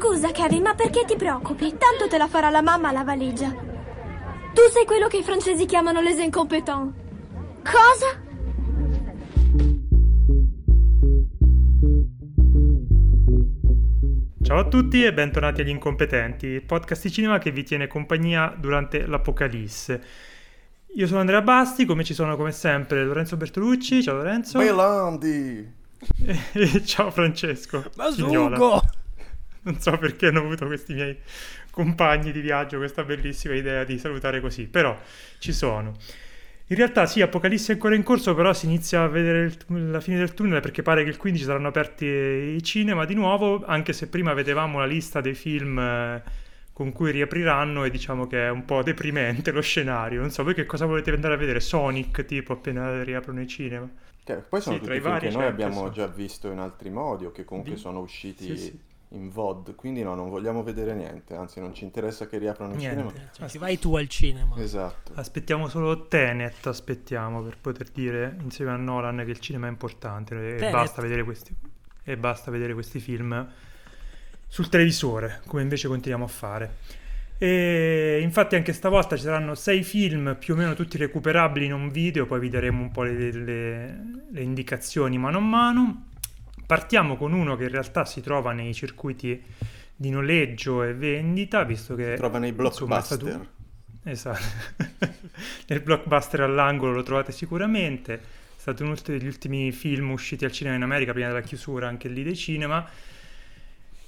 Scusa, Kevin, ma perché ti preoccupi? Tanto te la farà la mamma la valigia. Tu sei quello che i francesi chiamano les incompétents. Cosa? Ciao a tutti e bentornati agli Incompetenti, il podcast di cinema che vi tiene compagnia durante l'apocalisse. Io sono Andrea Basti, come ci sono come sempre Lorenzo Bertolucci, ciao Lorenzo. Bailandi! E ciao Francesco Mazungo! Non so perché hanno avuto questi miei compagni di viaggio questa bellissima idea di salutare così, però ci sono. In realtà sì, Apocalisse è ancora in corso, però si inizia a vedere la fine del tunnel perché pare che il 15 saranno aperti i cinema di nuovo, anche se prima vedevamo la lista dei film con cui riapriranno e diciamo che è un po' deprimente lo scenario. Non so, voi che cosa volete andare a vedere? Sonic tipo appena riaprono i cinema? Che poi sono sì, tutti i film che noi abbiamo già visto in altri modi o che comunque sono usciti... Sì. In VOD, quindi no, non vogliamo vedere niente, anzi non ci interessa che riaprano il cinema. Cioè, ti vai tu al cinema. Esatto. Aspettiamo solo Tenet, aspettiamo per poter dire insieme a Nolan che il cinema è importante e basta vedere questi film sul televisore, come invece continuiamo a fare. E infatti anche stavolta ci saranno 6 film più o meno tutti recuperabili in un video, poi vi daremo un po' le indicazioni mano a mano. Partiamo con uno che in realtà si trova nei circuiti di noleggio e vendita, visto che... Si trova nei blockbuster. Insomma, esatto. Nel blockbuster all'angolo lo trovate sicuramente. È stato uno degli ultimi film usciti al cinema in America, prima della chiusura anche lì dei cinema.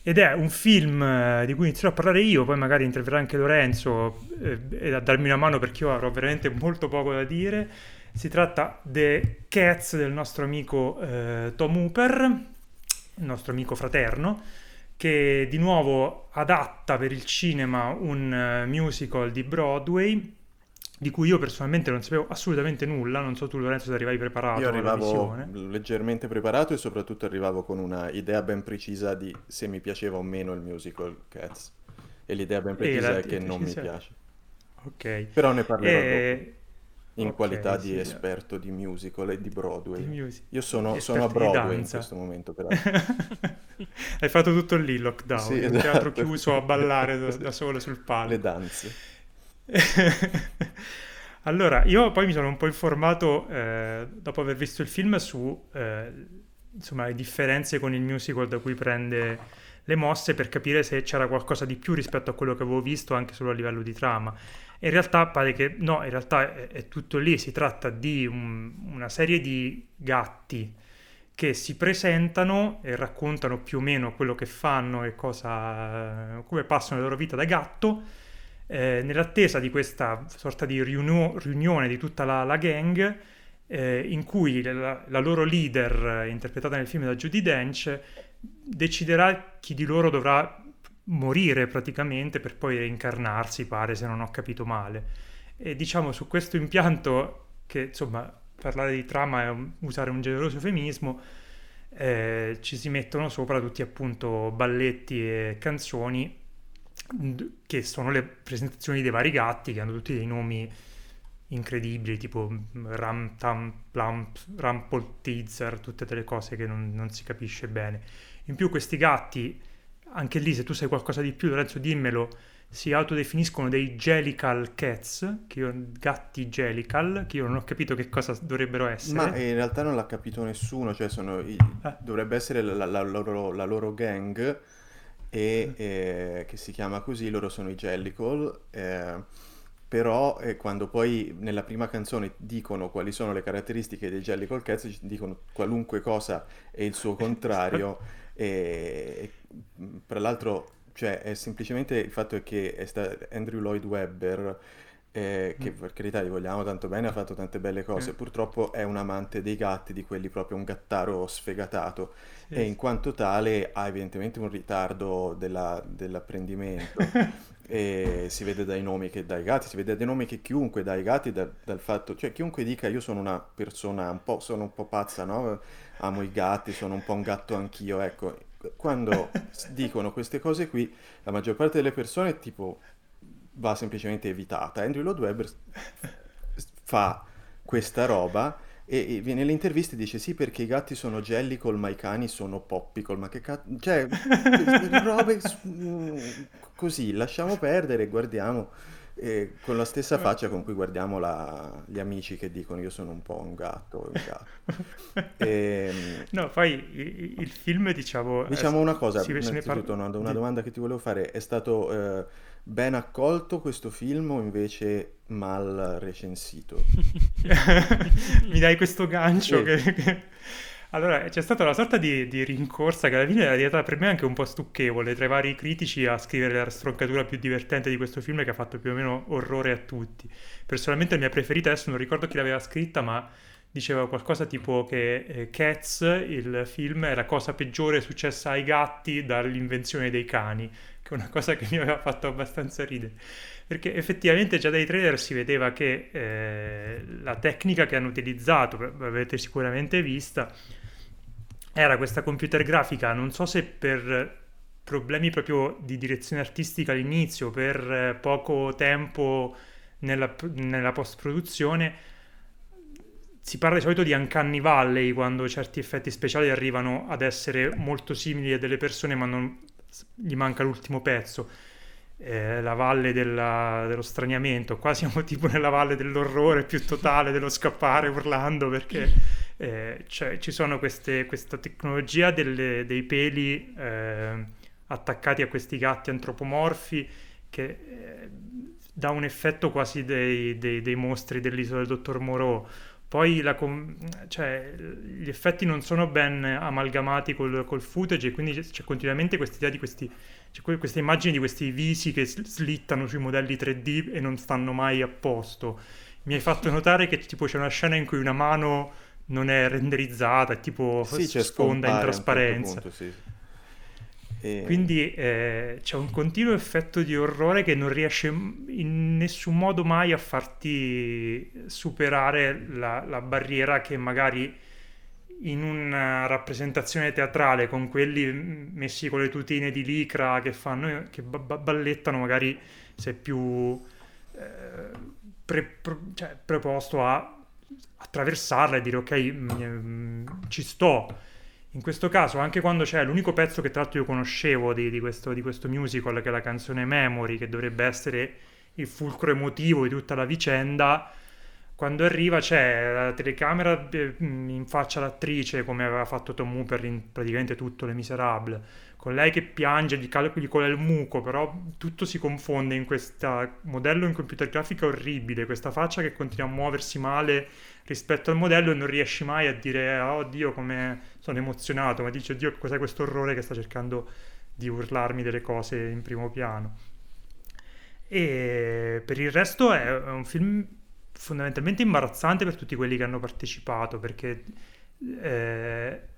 Ed è un film di cui inizierò a parlare io, poi magari interverrà anche Lorenzo e a darmi una mano perché io avrò veramente molto poco da dire. Si tratta di Cats del nostro amico Tom Hooper, il nostro amico fraterno, che di nuovo adatta per il cinema un musical di Broadway, di cui io personalmente non sapevo assolutamente nulla. Non so tu Lorenzo se arrivavi preparato. Io arrivavo leggermente preparato e soprattutto arrivavo con una idea ben precisa di se mi piaceva o meno il musical Cats. E l'idea ben precisa è che non mi piace. Ok. Però ne parlerò dopo. In qualità di esperto di musical e di Broadway. Io sono a Broadway in questo momento. Hai fatto tutto lì il lockdown, sì, esatto. Un teatro chiuso a ballare da solo sul palco. Le danze. Allora, io poi mi sono un po' informato, dopo aver visto il film, su insomma le differenze con il musical da cui prende le mosse per capire se c'era qualcosa di più rispetto a quello che avevo visto anche solo a livello di trama. In realtà pare che no, in realtà è tutto lì, si tratta di una serie di gatti che si presentano e raccontano più o meno quello che fanno e come passano la loro vita da gatto, nell'attesa di questa sorta di riunione di tutta la gang, in cui la loro leader, interpretata nel film da Judy Dench, deciderà chi di loro dovrà morire praticamente per poi reincarnarsi, pare, se non ho capito male. E diciamo su questo impianto, che insomma parlare di trama è usare un generoso eufemismo, ci si mettono sopra tutti appunto balletti e canzoni che sono le presentazioni dei vari gatti, che hanno tutti dei nomi incredibili, tipo Ram Tam Plump, Rumpeltizer, tutte delle cose che non si capisce bene. In più questi gatti, anche lì se tu sai qualcosa di più Lorenzo dimmelo, si autodefiniscono dei Jellical Cats, gatti Jellical, che io non ho capito che cosa dovrebbero essere. Ma in realtà non l'ha capito nessuno, cioè dovrebbe essere la loro gang e che si chiama così, loro sono i Jellical, però quando poi nella prima canzone dicono quali sono le caratteristiche dei Jellical Cats, dicono qualunque cosa e il suo contrario, e tra l'altro cioè, è semplicemente il fatto è che Andrew Lloyd Webber, che per carità gli vogliamo tanto bene, ha fatto tante belle cose, purtroppo è un amante dei gatti, di quelli proprio un gattaro sfegatato, sì, e in quanto tale ha evidentemente un ritardo dell'apprendimento e si vede dai nomi che dai gatti, si vede dai nomi che chiunque dai gatti, dal fatto, cioè chiunque dica io sono una persona sono un po' pazza, no? Amo i gatti, sono un po' un gatto anch'io, ecco, quando dicono queste cose qui la maggior parte delle persone tipo va semplicemente evitata. Andrew Lloyd Webber fa questa roba E nelle interviste dice sì, perché i gatti sono jellicle, ma i cani sono poppicle, ma che cazzo, cioè robe così, lasciamo perdere, guardiamo con la stessa faccia con cui guardiamo gli amici che dicono io sono un po' un gatto, un gatto. No, poi il film diciamo una cosa, innanzitutto una domanda che ti volevo fare: è stato ben accolto questo film o invece mal recensito? Mi dai questo gancio che... Allora, c'è stata una sorta di rincorsa che alla fine è diventata per me anche un po' stucchevole tra i vari critici a scrivere la stroncatura più divertente di questo film, che ha fatto più o meno orrore a tutti. Personalmente la mia preferita, adesso non ricordo chi l'aveva scritta, ma diceva qualcosa tipo che Cats, il film, è la cosa peggiore successa ai gatti dall'invenzione dei cani, che è una cosa che mi aveva fatto abbastanza ridere, perché effettivamente già dai trailer si vedeva che la tecnica che hanno utilizzato, l'avete sicuramente vista, era questa computer grafica, non so se per problemi proprio di direzione artistica all'inizio, per poco tempo nella post-produzione. Si parla di solito di Uncanny Valley quando certi effetti speciali arrivano ad essere molto simili a delle persone, ma non gli manca l'ultimo pezzo, la valle dello straniamento. Qua siamo tipo nella valle dell'orrore più totale, dello scappare urlando, perché cioè, ci sono questa tecnologia dei peli attaccati a questi gatti antropomorfi che dà un effetto quasi dei mostri dell'isola del dottor Moreau. Poi cioè, gli effetti non sono ben amalgamati col footage, e quindi c'è continuamente questa idea di queste immagini di questi visi che slittano sui modelli 3D e non stanno mai a posto. Mi hai fatto notare che tipo c'è una scena in cui una mano non è renderizzata, è tipo sfonda in trasparenza. A un certo punto, sì. Quindi c'è un continuo effetto di orrore che non riesce in nessun modo mai a farti superare la barriera che magari in una rappresentazione teatrale, con quelli messi con le tutine di licra che ballettano, magari sei più preposto a attraversarla e dire ok, ci sto. In questo caso, anche quando c'è l'unico pezzo che tra l'altro io conoscevo di questo musical, che è la canzone Memory, che dovrebbe essere il fulcro emotivo di tutta la vicenda, quando arriva c'è la telecamera in faccia all'attrice, come aveva fatto Tom Hooper in praticamente tutto Le Miserable, con lei che piange, gli cola il muco, però tutto si confonde in questo modello in computer grafica orribile, questa faccia che continua a muoversi male rispetto al modello, e non riesci mai a dire oh, oddio come sono emozionato, ma dici oddio cos'è questo orrore che sta cercando di urlarmi delle cose in primo piano. E per il resto è un film fondamentalmente imbarazzante per tutti quelli che hanno partecipato, perché vedere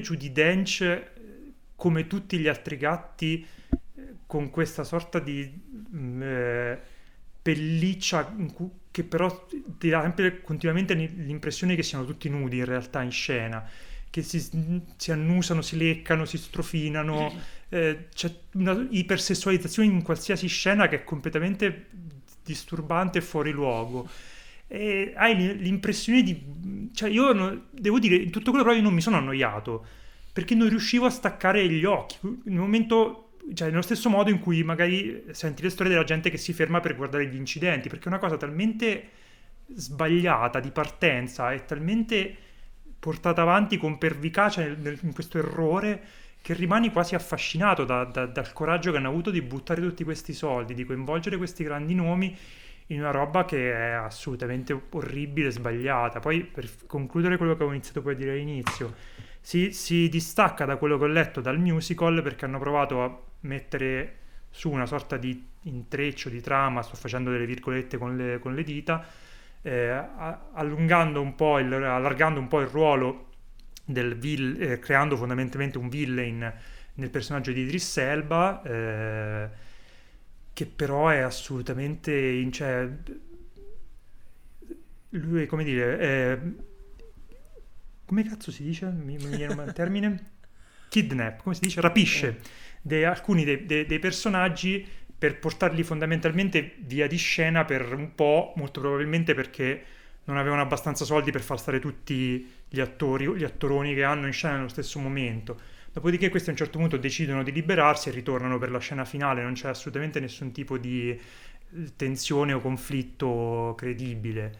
Judy Dench come tutti gli altri gatti con questa sorta di pelliccia che però ti dà sempre continuamente l'impressione che siano tutti nudi in realtà in scena, che si annusano, si leccano, si strofinano, c'è una ipersessualizzazione in qualsiasi scena che è completamente disturbante e fuori luogo, e hai l'impressione di... cioè io devo dire, in tutto quello però io non mi sono annoiato, perché non riuscivo a staccare gli occhi nel momento... Cioè, nello stesso modo in cui magari senti le storie della gente che si ferma per guardare gli incidenti, perché è una cosa talmente sbagliata di partenza e talmente portata avanti con pervicacia in questo errore, che rimani quasi affascinato dal coraggio che hanno avuto di buttare tutti questi soldi, di coinvolgere questi grandi nomi in una roba che è assolutamente orribile e sbagliata. Poi, per concludere quello che avevo iniziato poi a dire all'inizio, si distacca da quello che ho letto dal musical, perché hanno provato a mettere su una sorta di intreccio di trama, sto facendo delle virgolette con le dita, allargando un po' il ruolo del creando fondamentalmente un villain nel personaggio di Idris Elba, che però è assolutamente cioè, lui, come dire, come cazzo si dice? Mi viene un termine? Kidnap, come si dice? Rapisce alcuni dei personaggi per portarli fondamentalmente via di scena per un po', molto probabilmente perché non avevano abbastanza soldi per far stare tutti gli attori, gli attoroni che hanno in scena nello stesso momento. Dopodiché questi a un certo punto decidono di liberarsi e ritornano per la scena finale, non c'è assolutamente nessun tipo di tensione o conflitto credibile.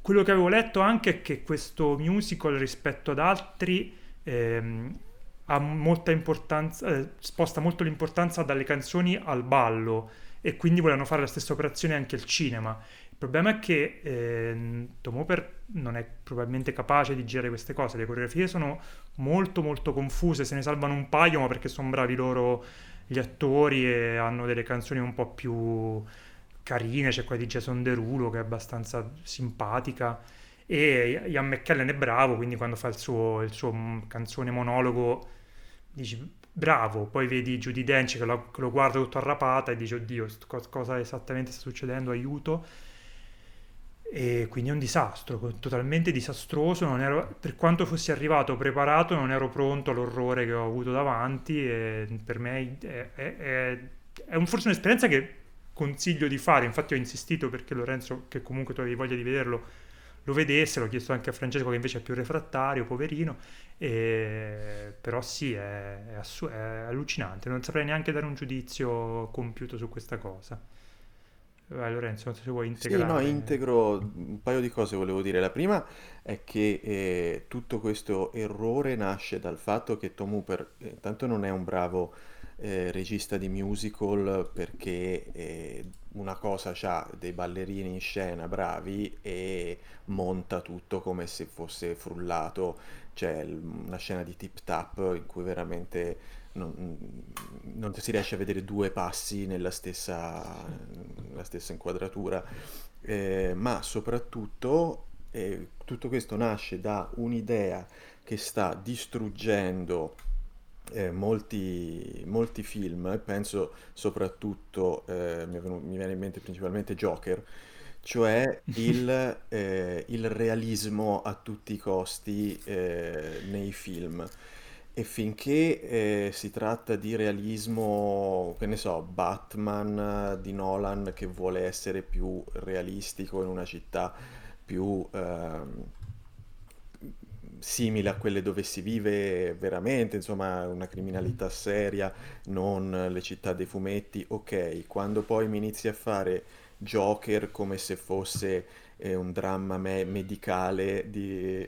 Quello che avevo letto anche è che questo musical rispetto ad altri ha molta importanza, sposta molto l'importanza dalle canzoni al ballo, e quindi volevano fare la stessa operazione anche al cinema. Il problema è che Tom Hooper non è probabilmente capace di girare queste cose, le coreografie sono molto molto confuse, se ne salvano un paio ma perché sono bravi loro gli attori e hanno delle canzoni un po' più carine, c'è quella di Jason Derulo che è abbastanza simpatica e Ian McKellen è bravo, quindi quando fa il suo canzone monologo dici bravo, poi vedi Judy Dench che lo guarda tutto arrapata e dice oddio cosa esattamente sta succedendo, aiuto, e quindi è un disastro, totalmente disastroso. Non ero, per quanto fossi arrivato preparato, non ero pronto all'orrore che ho avuto davanti, e per me è forse un'esperienza che consiglio di fare. Infatti ho insistito perché Lorenzo, che comunque tu avevi voglia di vederlo, lo vedesse, l'ho chiesto anche a Francesco che invece è più refrattario, poverino, però sì, è allucinante, non saprei neanche dare un giudizio compiuto su questa cosa. Vai Lorenzo, non so se vuoi integrare. Sì, no, integro un paio di cose volevo dire. La prima è che tutto questo errore nasce dal fatto che Tom Hooper intanto non è un bravo regista di musical, perché una cosa c'ha dei ballerini in scena bravi e monta tutto come se fosse frullato. C'è una scena di tip tap in cui veramente non si riesce a vedere due passi nella stessa inquadratura, ma soprattutto tutto questo nasce da un'idea che sta distruggendo molti film, penso soprattutto, mi viene in mente principalmente Joker, cioè il realismo a tutti i costi nei film. E finché si tratta di realismo, che ne so, Batman di Nolan che vuole essere più realistico in una città più simile a quelle dove si vive veramente, insomma una criminalità seria, non le città dei fumetti, ok. Quando poi mi inizi a fare Joker come se fosse un dramma medicale di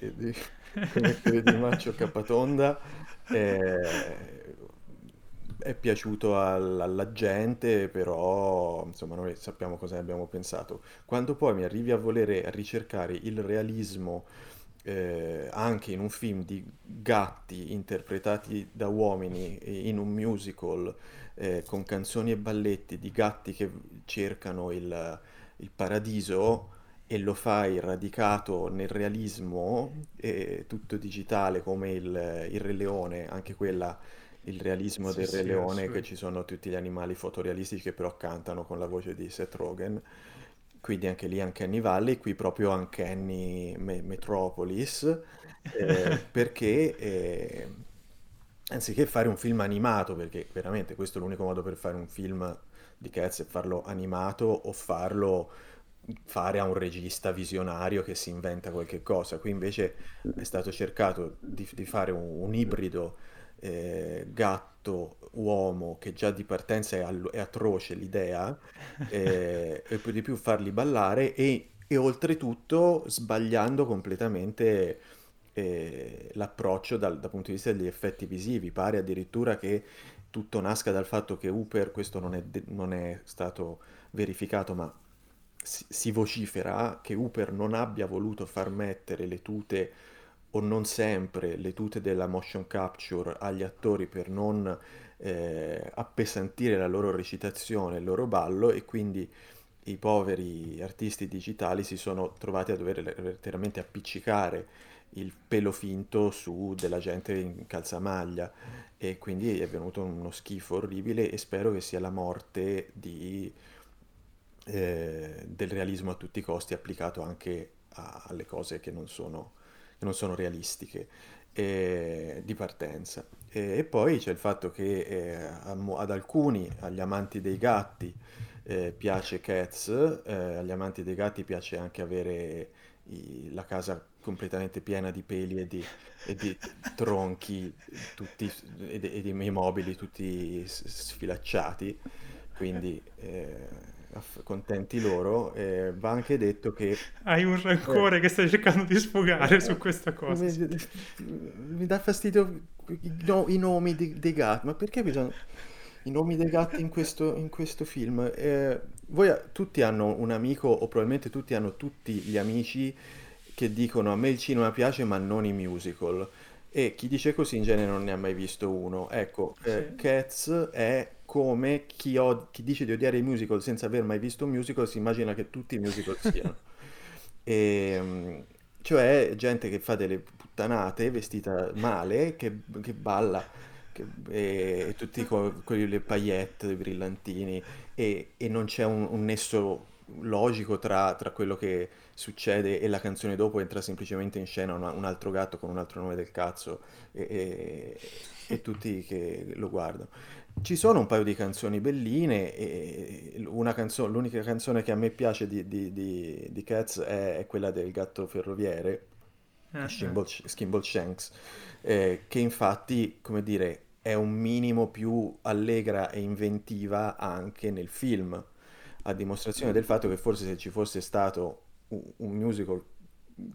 Maccio Capatonda, è piaciuto alla gente, però insomma noi sappiamo cosa ne abbiamo pensato. Quando poi mi arrivi a ricercare il realismo anche in un film di gatti interpretati da uomini, in un musical con canzoni e balletti di gatti che cercano il paradiso, e lo fai radicato nel realismo tutto digitale come il Re Leone, anche quella il realismo del Re Leone, che ci sono tutti gli animali fotorealistici che però cantano con la voce di Seth Rogen. Quindi anche lì Uncanny Valley, qui proprio Uncanny Metropolis, perché anziché fare un film animato, perché veramente questo è l'unico modo per fare un film di cazzo, è farlo animato o farlo fare a un regista visionario che si inventa qualche cosa. Qui invece è stato cercato di fare un ibrido gatto uomo, che già di partenza è atroce l'idea, e più di più farli ballare e oltretutto sbagliando completamente l'approccio dal punto di vista degli effetti visivi. Pare addirittura che tutto nasca dal fatto che Hooper, questo non è stato verificato ma si vocifera, che Hooper non abbia voluto far mettere le tute, o non sempre le tute della motion capture, agli attori per non appesantire la loro recitazione, il loro ballo, e quindi i poveri artisti digitali si sono trovati a dover veramente appiccicare il pelo finto su della gente in calzamaglia, e quindi è venuto uno schifo orribile, e spero che sia la morte del realismo a tutti i costi applicato anche alle cose che non sono realistiche di partenza. E poi c'è il fatto che ad alcuni, agli amanti dei gatti, piace Cats, agli amanti dei gatti piace anche avere la casa completamente piena di peli e di tronchi tutti, e di mobili tutti sfilacciati, quindi contenti loro. Va anche detto che hai un rancore che stai cercando di sfogare su questa cosa. Mi dà fastidio i nomi dei gatti, ma perché bisogna i nomi dei gatti in questo film? Voi tutti hanno un amico, o probabilmente tutti hanno tutti gli amici che dicono: a me il cinema piace ma non i musical, e chi dice così in genere non ne ha mai visto uno. Ecco, sì. Cats è come chi dice di odiare i musical senza aver mai visto un musical si immagina che tutti i musical siano. E, cioè, gente che fa delle puttanate vestita male, che balla, e tutti con le paillette, i brillantini, e non c'è un nesso logico tra quello che succede e la canzone dopo. Entra semplicemente in scena un altro gatto con un altro nome del cazzo e tutti che lo guardano. Ci sono un paio di canzoni belline, e l'unica canzone che a me piace di Cats è quella del gatto ferroviere, Skimble Shanks, che infatti, come dire, è un minimo più allegra e inventiva anche nel film, a dimostrazione del fatto che forse se ci fosse stato un musical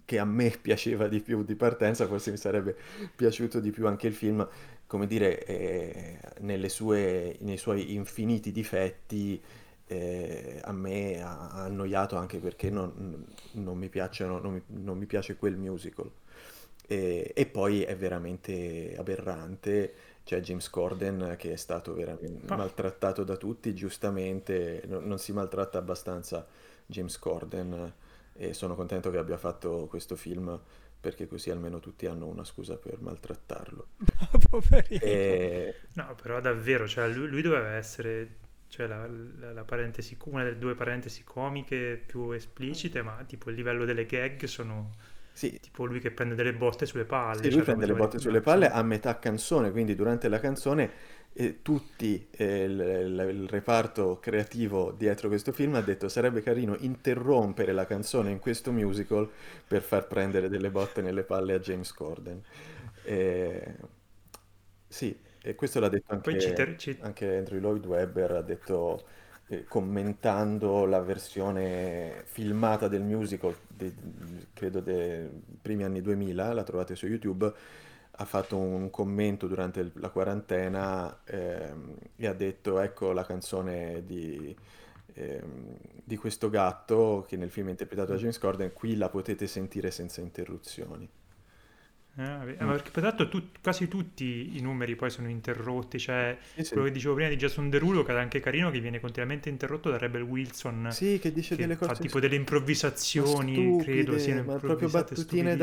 che a me piaceva di più di partenza, forse mi sarebbe piaciuto di più anche il film, come dire, nei suoi infiniti difetti. A me ha annoiato anche perché non mi piace quel musical, e poi è veramente aberrante. C'è James Corden che è stato veramente maltrattato da tutti, giustamente. Non si maltratta abbastanza James Corden, e sono contento che abbia fatto questo film, perché così almeno tutti hanno una scusa per maltrattarlo. Poverino. No, però davvero, cioè, lui doveva essere, cioè la parentesi, una delle due parentesi comiche più esplicite, ma tipo il livello delle gag sono, sì, tipo lui che prende delle botte sulle palle. Sì, lui prende le botte sulle palle a metà canzone, quindi durante la canzone tutti il reparto creativo dietro questo film ha detto: sarebbe carino interrompere la canzone in questo musical per far prendere delle botte nelle palle a James Corden. Sì. E questo l'ha detto anche Andrew Lloyd Webber, ha detto, commentando la versione filmata del musical, credo dei primi anni 2000, la trovate su YouTube, ha fatto un commento durante la quarantena, e ha detto: ecco la canzone di questo gatto che nel film è interpretato da James Corden, qui la potete sentire senza interruzioni. Ma perché peraltro quasi tutti i numeri poi sono interrotti, cioè sì. Quello che dicevo prima di Jason Derulo, che è anche carino, che viene continuamente interrotto da Rebel Wilson, sì, che dice delle cose, fa tipo delle improvvisazioni stupide, credo siano proprio battutine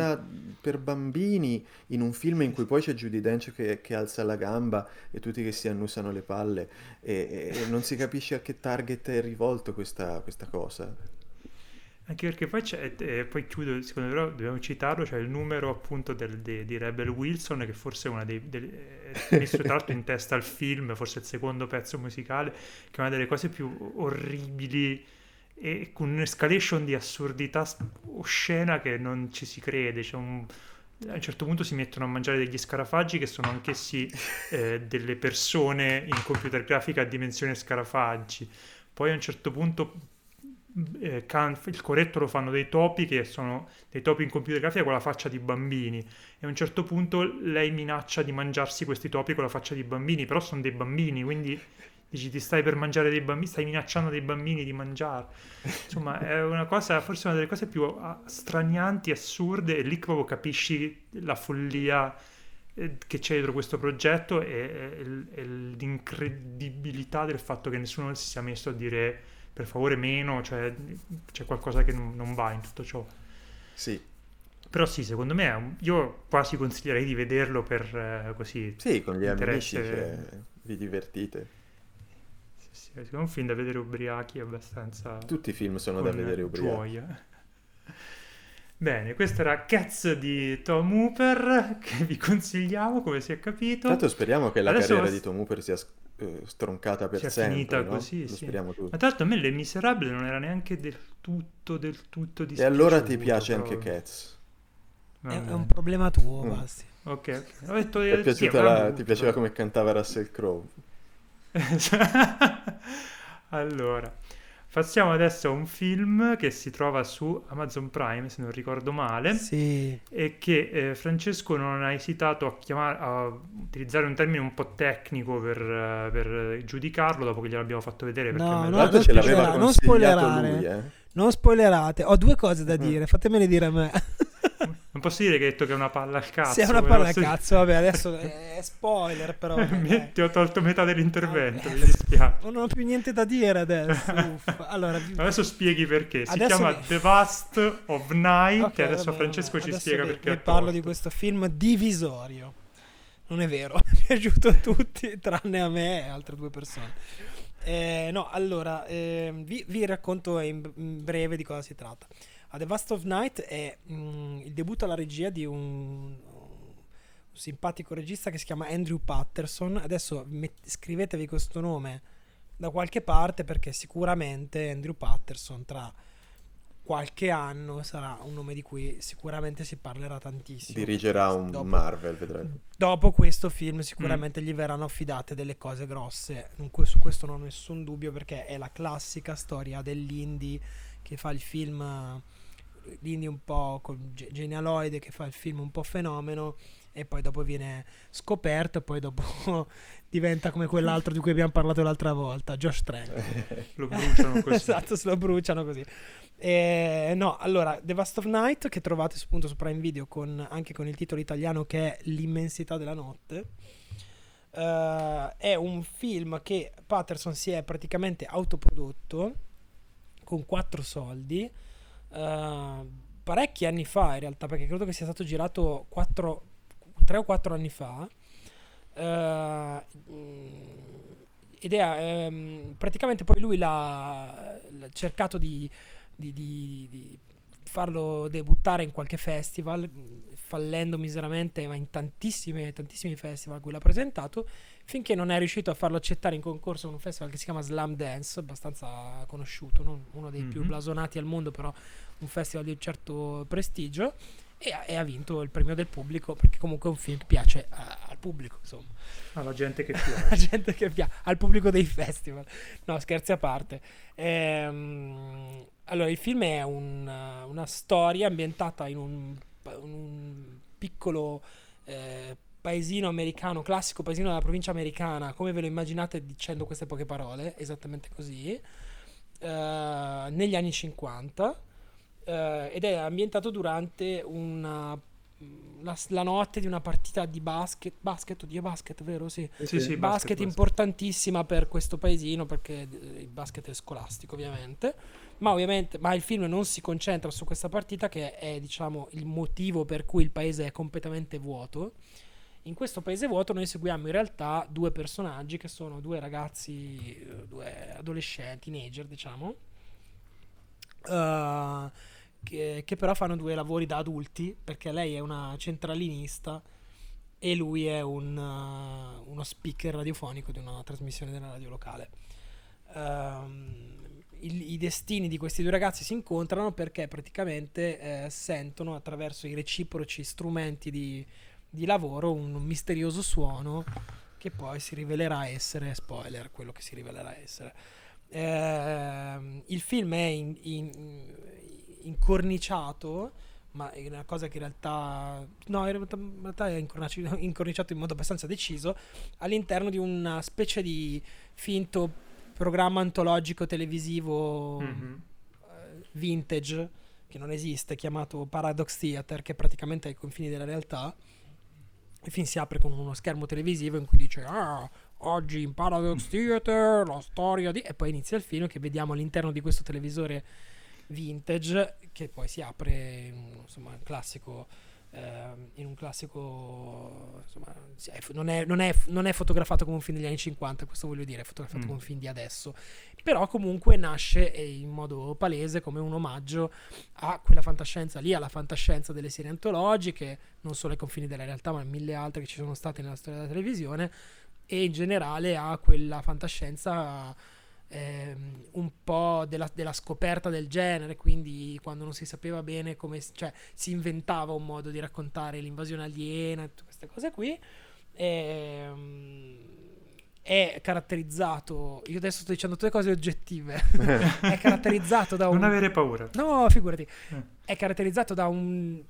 per bambini, in un film in cui poi c'è Judy Dench che alza la gamba e tutti che si annusano le palle, e non si capisce a che target è rivolto questa cosa. Anche perché poi c'è, poi chiudo, secondo me dobbiamo citarlo, c'è cioè il numero appunto di Rebel Wilson, che forse è una è messo tra l'altro in testa al film, forse il secondo pezzo musicale, che è una delle cose più orribili, e con un'escalation di assurdità oscena che non ci si crede. C'è a un certo punto si mettono a mangiare degli scarafaggi che sono anch'essi delle persone in computer grafica a dimensione scarafaggi, poi a un certo punto il corretto lo fanno dei topi, che sono dei topi in computer grafica con la faccia di bambini, e a un certo punto lei minaccia di mangiarsi questi topi con la faccia di bambini, però sono dei bambini, quindi dici: ti stai per mangiare dei bambini, stai minacciando dei bambini di mangiare. Insomma, è una cosa, forse una delle cose più stranianti, assurde, e lì proprio capisci la follia che c'è dietro questo progetto, e l'incredibilità del fatto che nessuno si sia messo a dire: per favore meno, cioè c'è qualcosa che non va in tutto ciò. Sì. Però sì, secondo me io quasi consiglierei di vederlo per così. Sì, con gli amici, cioè, vi divertite. Sì, è un film da vedere ubriachi, abbastanza. Tutti i film sono da vedere ubriachi. Gioia. Bene, questo era Cats di Tom Hooper, che vi consigliamo, come si è capito. Tanto speriamo che la carriera di Tom Hooper sia stroncata per sempre, finita, no? Così, lo speriamo tutti. Ma tanto a me Le Miserabili non era neanche del tutto dispiaciuto. E allora ti piace anche Cats? È un problema tuo, Basti. Ok. Ho detto, ti piaceva come cantava Russell Crowe? Allora, facciamo adesso un film che si trova su Amazon Prime, se non ricordo male, sì. E che Francesco non ha esitato a utilizzare un termine un po' tecnico per giudicarlo dopo che gliel'abbiamo fatto vedere. Perché ce l'aveva consigliato lui, Non spoilerate, ho due cose da dire, fatemele dire a me. Non posso dire che hai detto che è una palla al cazzo. Sì, è una palla al cazzo, vabbè, adesso è spoiler, però. Ti ho tolto metà dell'intervento, mi dispiace. Non ho più niente da dire adesso. Allora, adesso spieghi perché. Si chiama The Vast of Night, okay, adesso vabbè, Francesco ci adesso spiega perché. Vi parlo di questo film divisorio. Non è vero, mi è piaciuto a tutti, tranne a me e altre due persone. Vi racconto in breve di cosa si tratta. A The Vast of Night è il debutto alla regia di un simpatico regista che si chiama Andrew Patterson. Adesso scrivetevi questo nome da qualche parte, perché sicuramente Andrew Patterson tra qualche anno sarà un nome di cui sicuramente si parlerà tantissimo. Dirigerà un Marvel, vedrai. Dopo questo film sicuramente gli verranno affidate delle cose grosse. Su questo non ho nessun dubbio, perché è la classica storia dell'indie che fa il film... L'indie un po' genialoide, che fa il film un po' fenomeno e poi dopo viene scoperto e poi dopo diventa come quell'altro di cui abbiamo parlato l'altra volta, Josh Trank. Lo bruciano così. Esatto, se lo bruciano così. Allora, The Vast of Night, che trovate appunto su Prime Video anche con il titolo italiano che è L'immensità della notte, è un film che Patterson si è praticamente autoprodotto con 4 soldi, parecchi anni fa in realtà, perché credo che sia stato girato 3 o 4 anni fa, ed è praticamente poi lui l'ha cercato di farlo debuttare in qualche festival, fallendo miseramente, ma in tantissimi festival a cui l'ha presentato, finché non è riuscito a farlo accettare in concorso con un festival che si chiama Slam Dance, abbastanza conosciuto, non uno dei più blasonati al mondo, però un festival di un certo prestigio, e ha vinto il premio del pubblico, perché comunque è un film che piace al pubblico, insomma, alla gente che piace. La gente che piace al pubblico dei festival. No, scherzi a parte. Allora, il film è una storia ambientata in un piccolo paesino americano, classico paesino della provincia americana, come ve lo immaginate dicendo queste poche parole, esattamente così, negli anni 50, ed è ambientato durante la notte di una partita di basket, vero? Sì, basket importantissima per questo paesino, perché il basket è scolastico ovviamente, ma il film non si concentra su questa partita, che è, diciamo, il motivo per cui il paese è completamente vuoto. In questo paese vuoto noi seguiamo in realtà 2 personaggi, che sono 2 ragazzi, 2 adolescenti, teenager, diciamo, che però fanno 2 lavori da adulti, perché lei è una centralinista e lui è uno speaker radiofonico di una trasmissione della radio locale. I destini di questi 2 ragazzi si incontrano, perché praticamente sentono, attraverso i reciproci strumenti di lavoro, un misterioso suono che poi si rivelerà essere, spoiler, quello che si rivelerà essere. Il film è incorniciato, ma è una cosa che in realtà è incorniciato in modo abbastanza deciso all'interno di una specie di finto programma antologico televisivo vintage, che non esiste, chiamato Paradox Theater, che è praticamente ai confini della realtà. Il film si apre con uno schermo televisivo in cui dice oggi in Paradox Theater la storia di... e poi inizia il film che vediamo all'interno di questo televisore vintage, che poi si apre, insomma, un classico in un classico, insomma, non è fotografato come un film degli anni 50, questo voglio dire, è fotografato come un film di adesso, però comunque nasce in modo palese come un omaggio a quella fantascienza lì, alla fantascienza delle serie antologiche, non solo ai confini della realtà ma a mille altre che ci sono state nella storia della televisione, e in generale a quella fantascienza un po' della scoperta del genere, quindi quando non si sapeva bene come, cioè si inventava un modo di raccontare l'invasione aliena, tutte queste cose qui. È caratterizzato, io adesso sto dicendo tutte cose oggettive, è caratterizzato da un... non avere paura, no, figurati, è caratterizzato da un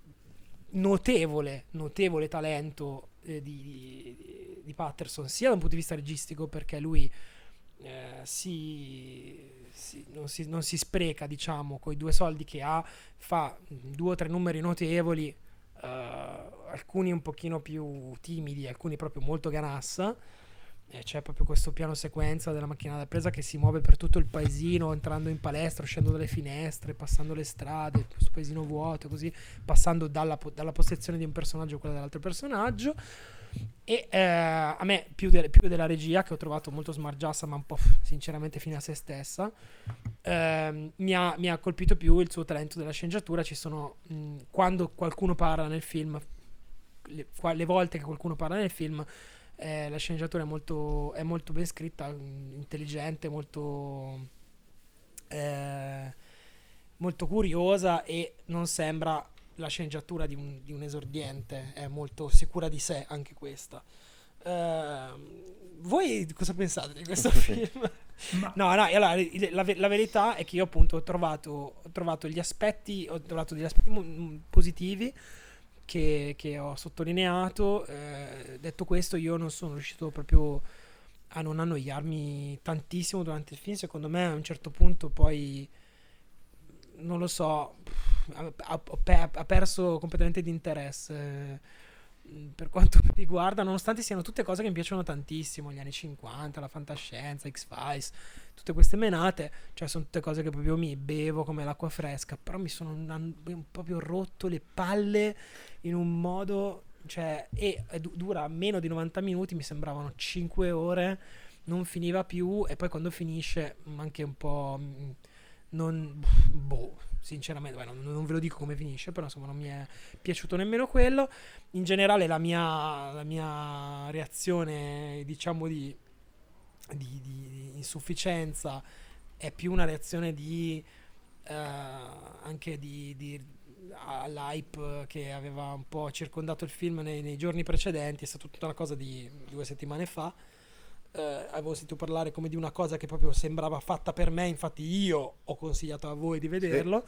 notevole talento di Patterson, sia da un punto di vista registico, perché lui non si spreca, diciamo, coi due soldi che ha, fa due o tre numeri notevoli, alcuni un pochino più timidi, alcuni proprio molto ganassa. C'è proprio questo piano sequenza della macchina da presa che si muove per tutto il paesino, entrando in palestra, uscendo dalle finestre, passando le strade, questo paesino vuoto, così passando dalla possessione di un personaggio a quella dell'altro personaggio. E a me più della regia, che ho trovato molto smargiassa ma un po' sinceramente fine a se stessa, mi ha colpito più il suo talento della sceneggiatura. Ci sono, quando qualcuno parla nel film, le volte che qualcuno parla nel film, la sceneggiatura è molto ben scritta, intelligente, molto curiosa, e non sembra la sceneggiatura di un esordiente, è molto sicura di sé anche questa. Voi cosa pensate di questo film? No, allora, la verità è che io appunto ho trovato gli aspetti, degli aspetti positivi che ho sottolineato. Detto questo, io non sono riuscito proprio a non annoiarmi tantissimo durante il film. Secondo me a un certo punto poi, non lo so, ha perso completamente di interesse per quanto mi riguarda, nonostante siano tutte cose che mi piacciono tantissimo, gli anni 50, la fantascienza, X-Files, tutte queste menate, cioè sono tutte cose che proprio mi bevo come l'acqua fresca, però mi sono proprio rotto le palle in un modo, cioè, e dura meno di 90 minuti, mi sembravano 5 ore, non finiva più, e poi quando finisce anche un po' sinceramente, non ve lo dico come finisce, però insomma non mi è piaciuto nemmeno quello. In generale la mia reazione, diciamo, di insufficienza è più una reazione anche di all'hype che aveva un po' circondato il film nei giorni precedenti. È stata tutta una cosa di 2 settimane fa. Avevo sentito parlare come di una cosa che proprio sembrava fatta per me, infatti io ho consigliato a voi di vederlo,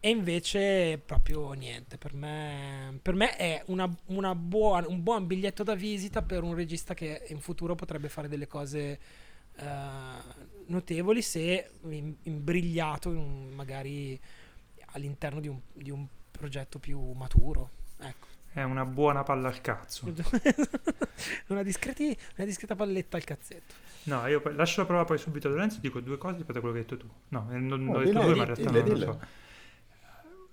e invece proprio niente. Per me è un buon biglietto da visita per un regista che in futuro potrebbe fare delle cose notevoli, se imbrigliato magari all'interno di un progetto più maturo, ecco. È una buona palla al cazzo. Una discreta palletta al cazzetto. No, io lascio la prova poi subito a Lorenzo, dico due cose rispetto a quello che hai detto tu. No, non ho detto due, ma in realtà non lo so.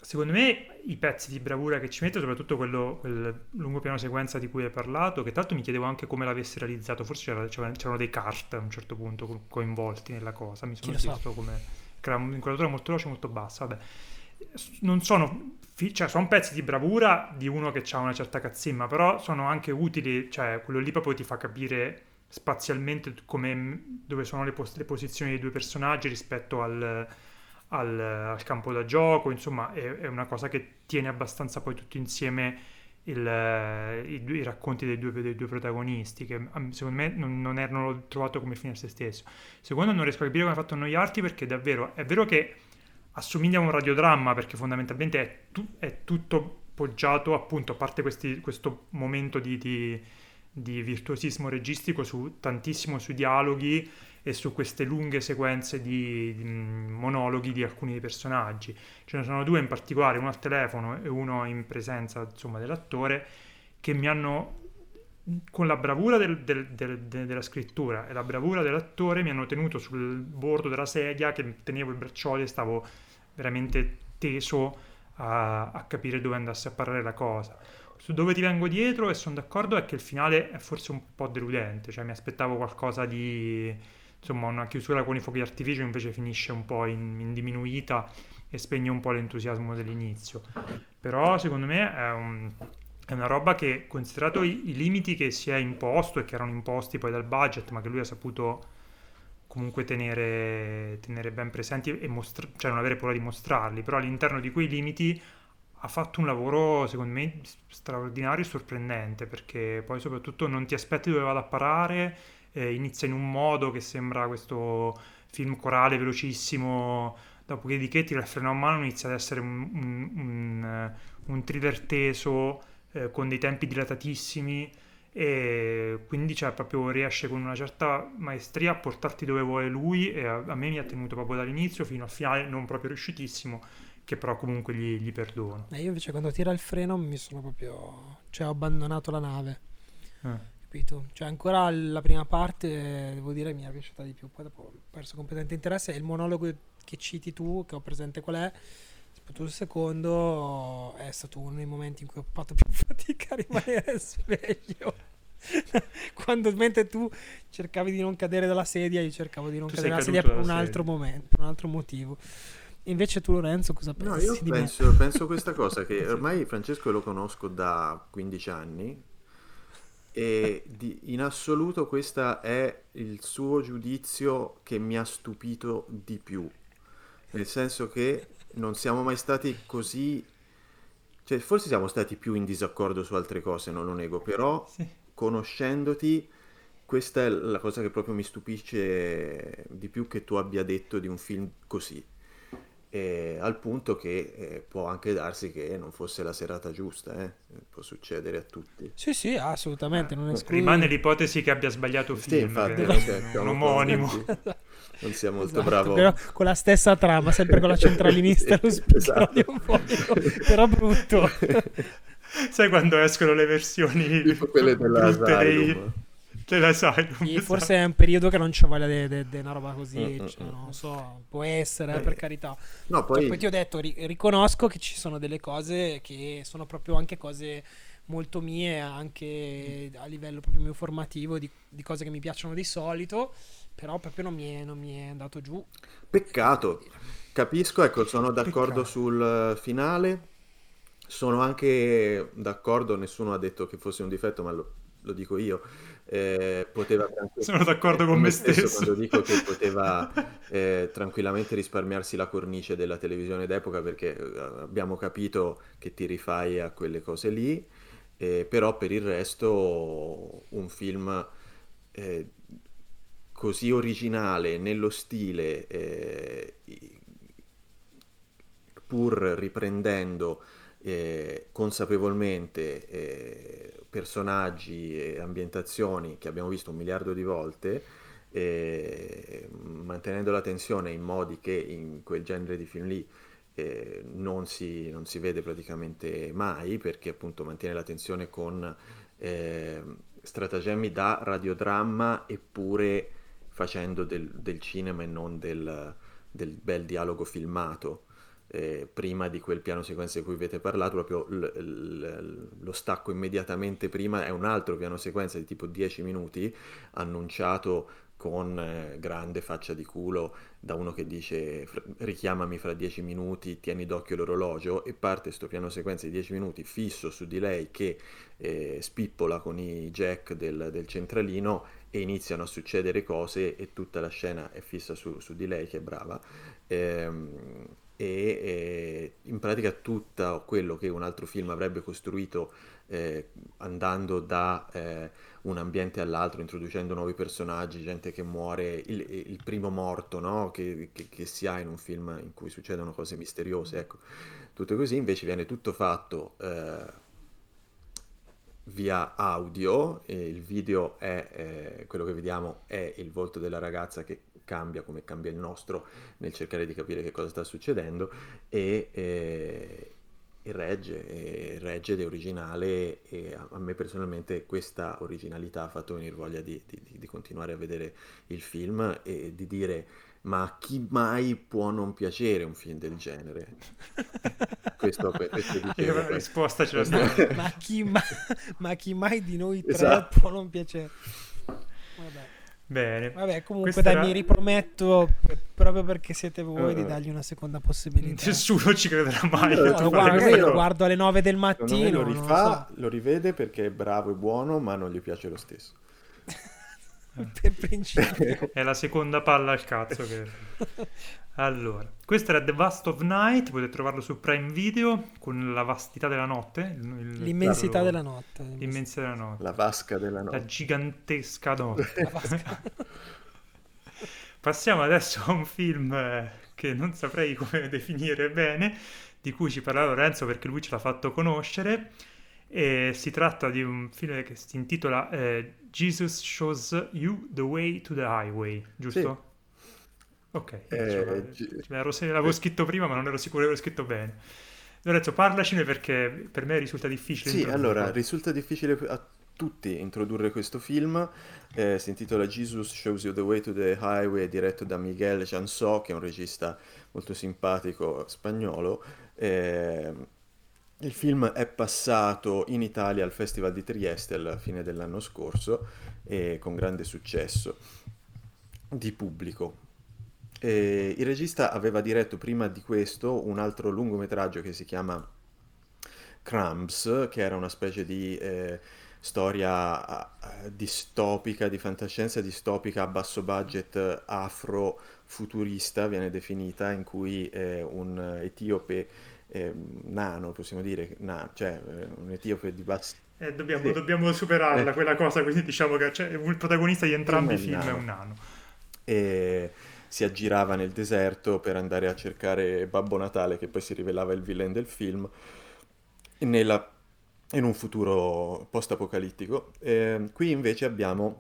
Secondo me i pezzi di bravura che ci mette, soprattutto quel lungo piano sequenza di cui hai parlato, che tra l'altro mi chiedevo anche come l'avesse realizzato, forse c'erano dei cart a un certo punto coinvolti nella cosa, mi sono chiesto come... Era un'inquadratura molto veloce, molto bassa, vabbè. Non sono... cioè sono pezzi di bravura di uno che ha una certa cazzimma, però sono anche utili, cioè quello lì proprio ti fa capire spazialmente come, dove sono le posizioni dei due personaggi rispetto al campo da gioco, insomma è una cosa che tiene abbastanza poi tutti insieme i racconti dei due protagonisti, che secondo me non erano trovato come fine a se stesso. Secondo, non riesco a capire come ha fatto a annoiarti, perché davvero è vero che assomiglia a un radiodramma, perché fondamentalmente è tutto poggiato, appunto, a parte questo momento di virtuosismo registico, tantissimo sui dialoghi e su queste lunghe sequenze di monologhi di alcuni personaggi. Ce ne sono due in particolare, uno al telefono e uno in presenza, insomma, dell'attore, che mi hanno, con la bravura della scrittura e la bravura dell'attore, mi hanno tenuto sul bordo della sedia, che tenevo i braccioli e stavo veramente teso a capire dove andasse a parlare la cosa. Su dove ti vengo dietro e sono d'accordo è che il finale è forse un po' deludente, cioè mi aspettavo qualcosa di, insomma, una chiusura con i fuochi d'artificio, invece finisce un po' in diminuita e spegne un po' l'entusiasmo dell'inizio. Però secondo me è una roba che, considerato i limiti che si è imposto e che erano imposti poi dal budget, ma che lui ha saputo comunque tenere ben presenti e cioè non avere paura di mostrarli, però all'interno di quei limiti ha fatto un lavoro secondo me straordinario e sorprendente, perché poi soprattutto non ti aspetti dove vada a parare, inizia in un modo che sembra questo film corale velocissimo, dopodiché tira il freno a mano, inizia ad essere un thriller teso, con dei tempi dilatatissimi, e quindi cioè proprio riesce con una certa maestria a portarti dove vuole lui, e a me mi ha tenuto proprio dall'inizio fino al finale non proprio riuscitissimo, che però comunque gli perdono. Io invece quando tira il freno mi sono proprio, cioè ho abbandonato la nave, capito? Cioè ancora la prima parte devo dire mi è piaciuta di più, poi dopo ho perso completamente interesse, e il monologo che citi tu, che ho presente qual è, soprattutto il secondo, è stato uno dei momenti in cui ho fatto più fatica a rimanere sveglio. Quando mentre tu cercavi di non cadere dalla sedia, io cercavo di non cadere dalla sedia per un altro momento, per un altro motivo. Invece tu, Lorenzo, cosa pensi? No, io penso questa cosa, che ormai Francesco lo conosco da 15 anni e in assoluto questa è il suo giudizio che mi ha stupito di più, nel senso che non siamo mai stati così, cioè forse siamo stati più in disaccordo su altre cose, non lo nego, però sì, conoscendoti questa è la cosa che proprio mi stupisce di più, che tu abbia detto di un film così. Al punto che può anche darsi che non fosse la serata giusta, può succedere a tutti. Sì, sì, assolutamente. Non escludo. Rimane l'ipotesi che abbia sbagliato film, sì, infatti, è un omonimo. Non sia molto esatto, bravo. Però con la stessa trama, sempre con la centralinista, lo esatto, però brutto. Sai quando escono le versioni tipo quelle dell'Asylum, forse è un periodo che non c'è voglia di una roba così, cioè, non so, può essere, per carità. No, poi ti ho detto, riconosco che ci sono delle cose che sono proprio anche cose molto mie, anche a livello proprio mio formativo, di cose che mi piacciono di solito, però proprio non mi è andato giù. Peccato, capisco, ecco, sono d'accordo. Peccato. Sul finale sono anche d'accordo, nessuno ha detto che fosse un difetto, ma lo dico io. Poteva sono d'accordo con me stesso quando dico che poteva tranquillamente risparmiarsi la cornice della televisione d'epoca, perché abbiamo capito che ti rifai a quelle cose lì, però per il resto un film così originale nello stile, pur riprendendo consapevolmente personaggi e ambientazioni che abbiamo visto un miliardo di volte, mantenendo la tensione in modi che in quel genere di film lì non si vede praticamente mai, perché appunto mantiene la tensione con stratagemmi da radiodramma, eppure facendo del cinema e non del bel dialogo filmato. Prima di quel piano sequenza di cui avete parlato, proprio lo stacco immediatamente prima è un altro piano sequenza di tipo 10 minuti annunciato con grande faccia di culo da uno che dice richiamami fra 10 minuti, tieni d'occhio l'orologio, e parte sto piano sequenza di 10 minuti fisso su di lei che spippola con i jack del centralino, e iniziano a succedere cose e tutta la scena è fissa su di lei che è brava, e in pratica tutto quello che un altro film avrebbe costruito andando da un ambiente all'altro, introducendo nuovi personaggi, gente che muore, il primo morto, no? che si ha in un film in cui succedono cose misteriose, ecco, tutto così, invece viene tutto fatto via audio, e il video è quello che vediamo è il volto della ragazza che cambia come cambia il nostro nel cercare di capire che cosa sta succedendo, regge ed è originale, e a me personalmente questa originalità ha fatto venire voglia di continuare a vedere il film e di dire: ma a chi mai può non piacere un film del genere? Questo dicevo, la risposta ce la sta. Ma chi mai di noi tre, esatto, può non piacere? Vabbè. Bene. Vabbè, comunque dai, mi riprometto, proprio perché siete voi, di dargli una seconda possibilità. Nessuno ci crederà mai. Lo guardo alle 9 del mattino, lo rifà, lo rivede perché è bravo e buono, ma non gli piace lo stesso. Per principio è la seconda palla al cazzo che... Allora, questo era The Vast of Night, potete trovarlo su Prime Video, con La vastità della notte, l'immensità della notte, l'immensità della notte, la vasca della notte, la gigantesca notte, la vasca. Passiamo adesso a un film che non saprei come definire bene, di cui ci parla Lorenzo perché lui ce l'ha fatto conoscere. E si tratta di un film che si intitola Jesus Shows You the Way to the Highway, giusto? Sì. Ok, l'avevo scritto prima ma non ero sicuro che l'avevo scritto bene. Lorenzo, parlacene perché per me risulta difficile. Sì, allora, risulta difficile a tutti introdurre questo film. Si intitola Jesus Shows You the Way to the Highway, diretto da Miguel Jansó, che è un regista molto simpatico spagnolo. Il film è passato in Italia al Festival di Trieste alla fine dell'anno scorso, e con grande successo di pubblico. E il regista aveva diretto prima di questo un altro lungometraggio che si chiama Crumbs, che era una specie di storia distopica, di fantascienza distopica a basso budget afrofuturista, viene definita, in cui un etiope nano, possiamo dire, cioè un etiope di basso... dobbiamo superarla, quella cosa, quindi diciamo che il protagonista di entrambi i film è un nano. E si aggirava nel deserto per andare a cercare Babbo Natale, che poi si rivelava il villain del film, in un futuro post-apocalittico. Qui invece abbiamo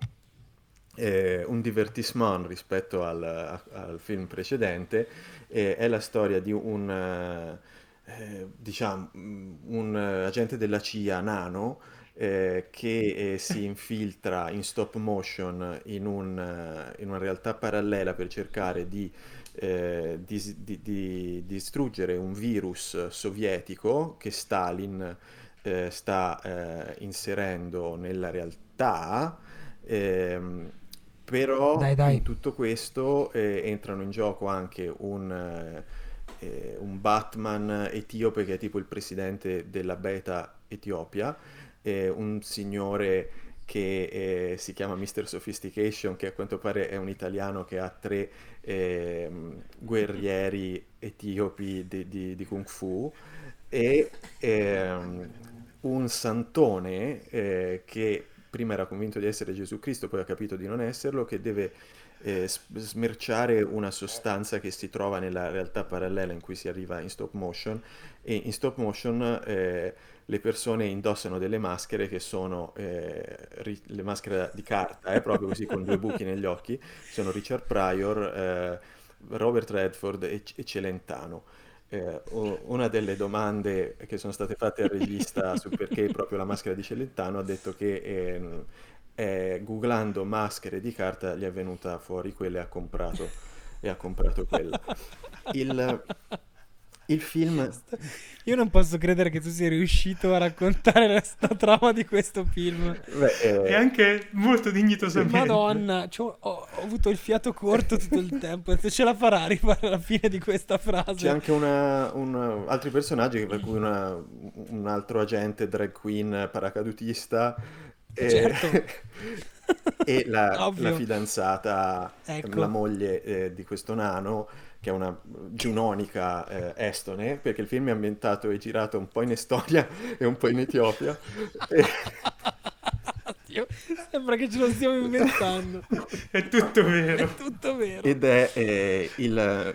un divertissement rispetto al film precedente. È la storia di un agente della CIA nano che si infiltra in stop motion in una realtà parallela per cercare di distruggere un virus sovietico che Stalin sta inserendo nella realtà. Però dai. In tutto questo entrano in gioco anche un Batman etiope che è tipo il presidente della Beta Etiopia, un signore che si chiama Mr. Sophistication, che a quanto pare è un italiano che ha 3 guerrieri etiopi di Kung Fu, e un santone che prima era convinto di essere Gesù Cristo, poi ha capito di non esserlo, che deve smerciare una sostanza che si trova nella realtà parallela in cui si arriva in stop motion, e in stop motion le persone indossano delle maschere che sono le maschere di carta, proprio così, con 2 buchi negli occhi, sono Richard Pryor, Robert Redford e Celentano. Una delle domande che sono state fatte al regista su perché proprio la maschera di Celentano, ha detto che googlando maschere di carta gli è venuta fuori quella e ha comprato quella. Il film... Io non posso credere che tu sia riuscito a raccontare la trama di questo film. È anche molto dignitosamente. Madonna, ho avuto il fiato corto tutto il tempo. Se ce la farà arrivare alla fine di questa frase. C'è anche altri personaggi, per cui un altro agente drag queen paracadutista. Certo. E la fidanzata, ecco, la moglie di questo nano, che è una giunonica estone, perché il film è ambientato e girato un po' in Estonia e un po' in Etiopia. Dio, sembra che ce lo stiamo inventando. È tutto vero. È tutto vero. Ed è il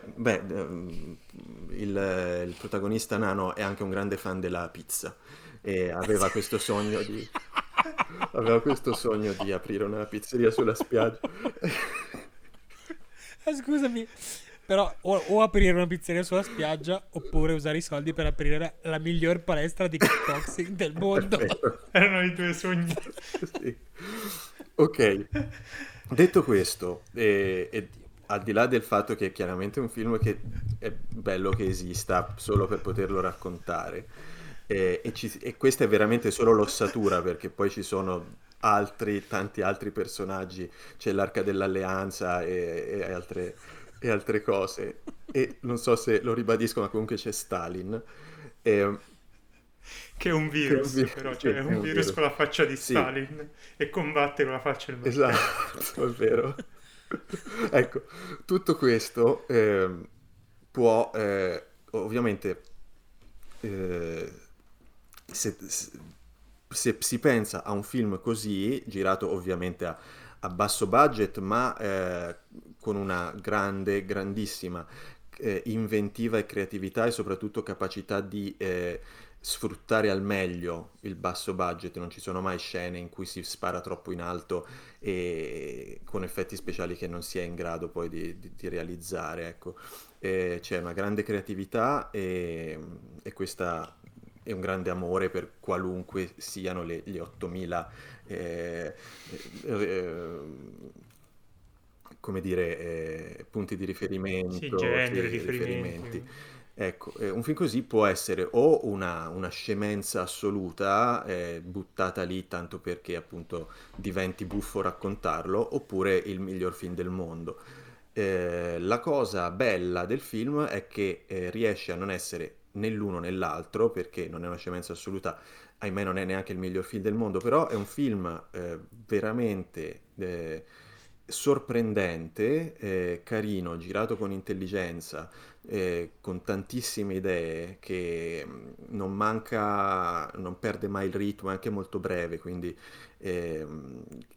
protagonista nano è anche un grande fan della pizza, e aveva questo sogno di aprire una pizzeria sulla spiaggia. Scusami. Però o aprire una pizzeria sulla spiaggia, oppure usare i soldi per aprire la miglior palestra di kickboxing del mondo. Erano i tuoi sogni. Sì. Ok, detto questo, al di là del fatto che è chiaramente un film che è bello che esista solo per poterlo raccontare, e questa è veramente solo l'ossatura, perché poi ci sono tanti altri personaggi, c'è l'Arca dell'Alleanza e altre cose, e non so se lo ribadisco, ma comunque c'è Stalin, che è un virus, però cioè è un virus con la faccia di Stalin, sì, e combatte con la faccia del Martello. Esatto, è vero. Ecco, tutto questo può ovviamente se si pensa a un film così, girato ovviamente a basso budget, ma con una grandissima inventiva e creatività, e soprattutto capacità di sfruttare al meglio il basso budget, non ci sono mai scene in cui si spara troppo in alto e con effetti speciali che non si è in grado poi di realizzare, ecco. C'è una grande creatività e questa è un grande amore per qualunque siano le 8000 come dire, punti di riferimento, sì, generi, riferimenti. Ecco, un film così può essere o una scemenza assoluta, buttata lì tanto perché appunto diventi buffo raccontarlo, oppure il miglior film del mondo. La cosa bella del film è che riesce a non essere né l'uno né l'altro, perché non è una scemenza assoluta, ahimè non è neanche il miglior film del mondo, però è un film veramente sorprendente, carino, girato con intelligenza, con tantissime idee, che non perde mai il ritmo, è anche molto breve, quindi che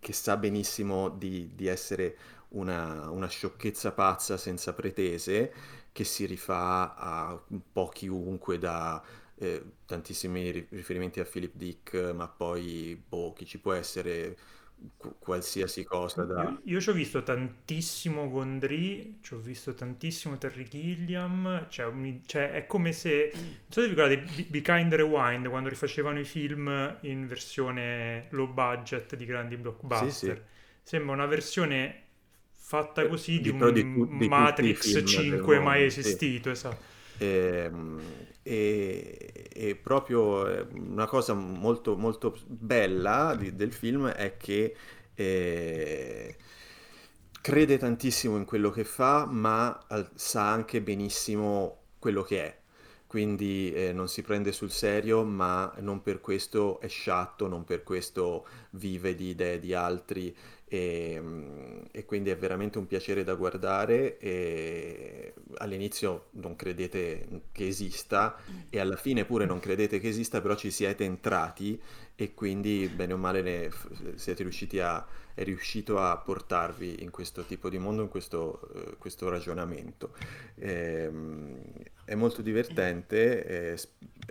sa benissimo di essere una sciocchezza pazza senza pretese, che si rifà a un po' chiunque, da tantissimi riferimenti a Philip Dick, ma poi chi ci può essere, qualsiasi cosa. Io ci ho visto tantissimo Gondry, ci ho visto tantissimo Terry Gilliam, cioè è come se, non so se vi ricordate Be Kind Rewind, quando rifacevano i film in versione low budget di grandi blockbuster, sì. Sembra una versione fatta così di Matrix 5 mai esistito, sì. Esatto. E proprio una cosa molto molto bella del film è che crede tantissimo in quello che fa, ma sa anche benissimo quello che è, quindi non si prende sul serio, ma non per questo è sciatto, non per questo vive di idee di altri, e quindi è veramente un piacere da guardare. E all'inizio non credete che esista e alla fine pure non credete che esista, però ci siete entrati e quindi bene o male siete riusciti è riuscito a portarvi in questo tipo di mondo, in questo ragionamento. È molto divertente,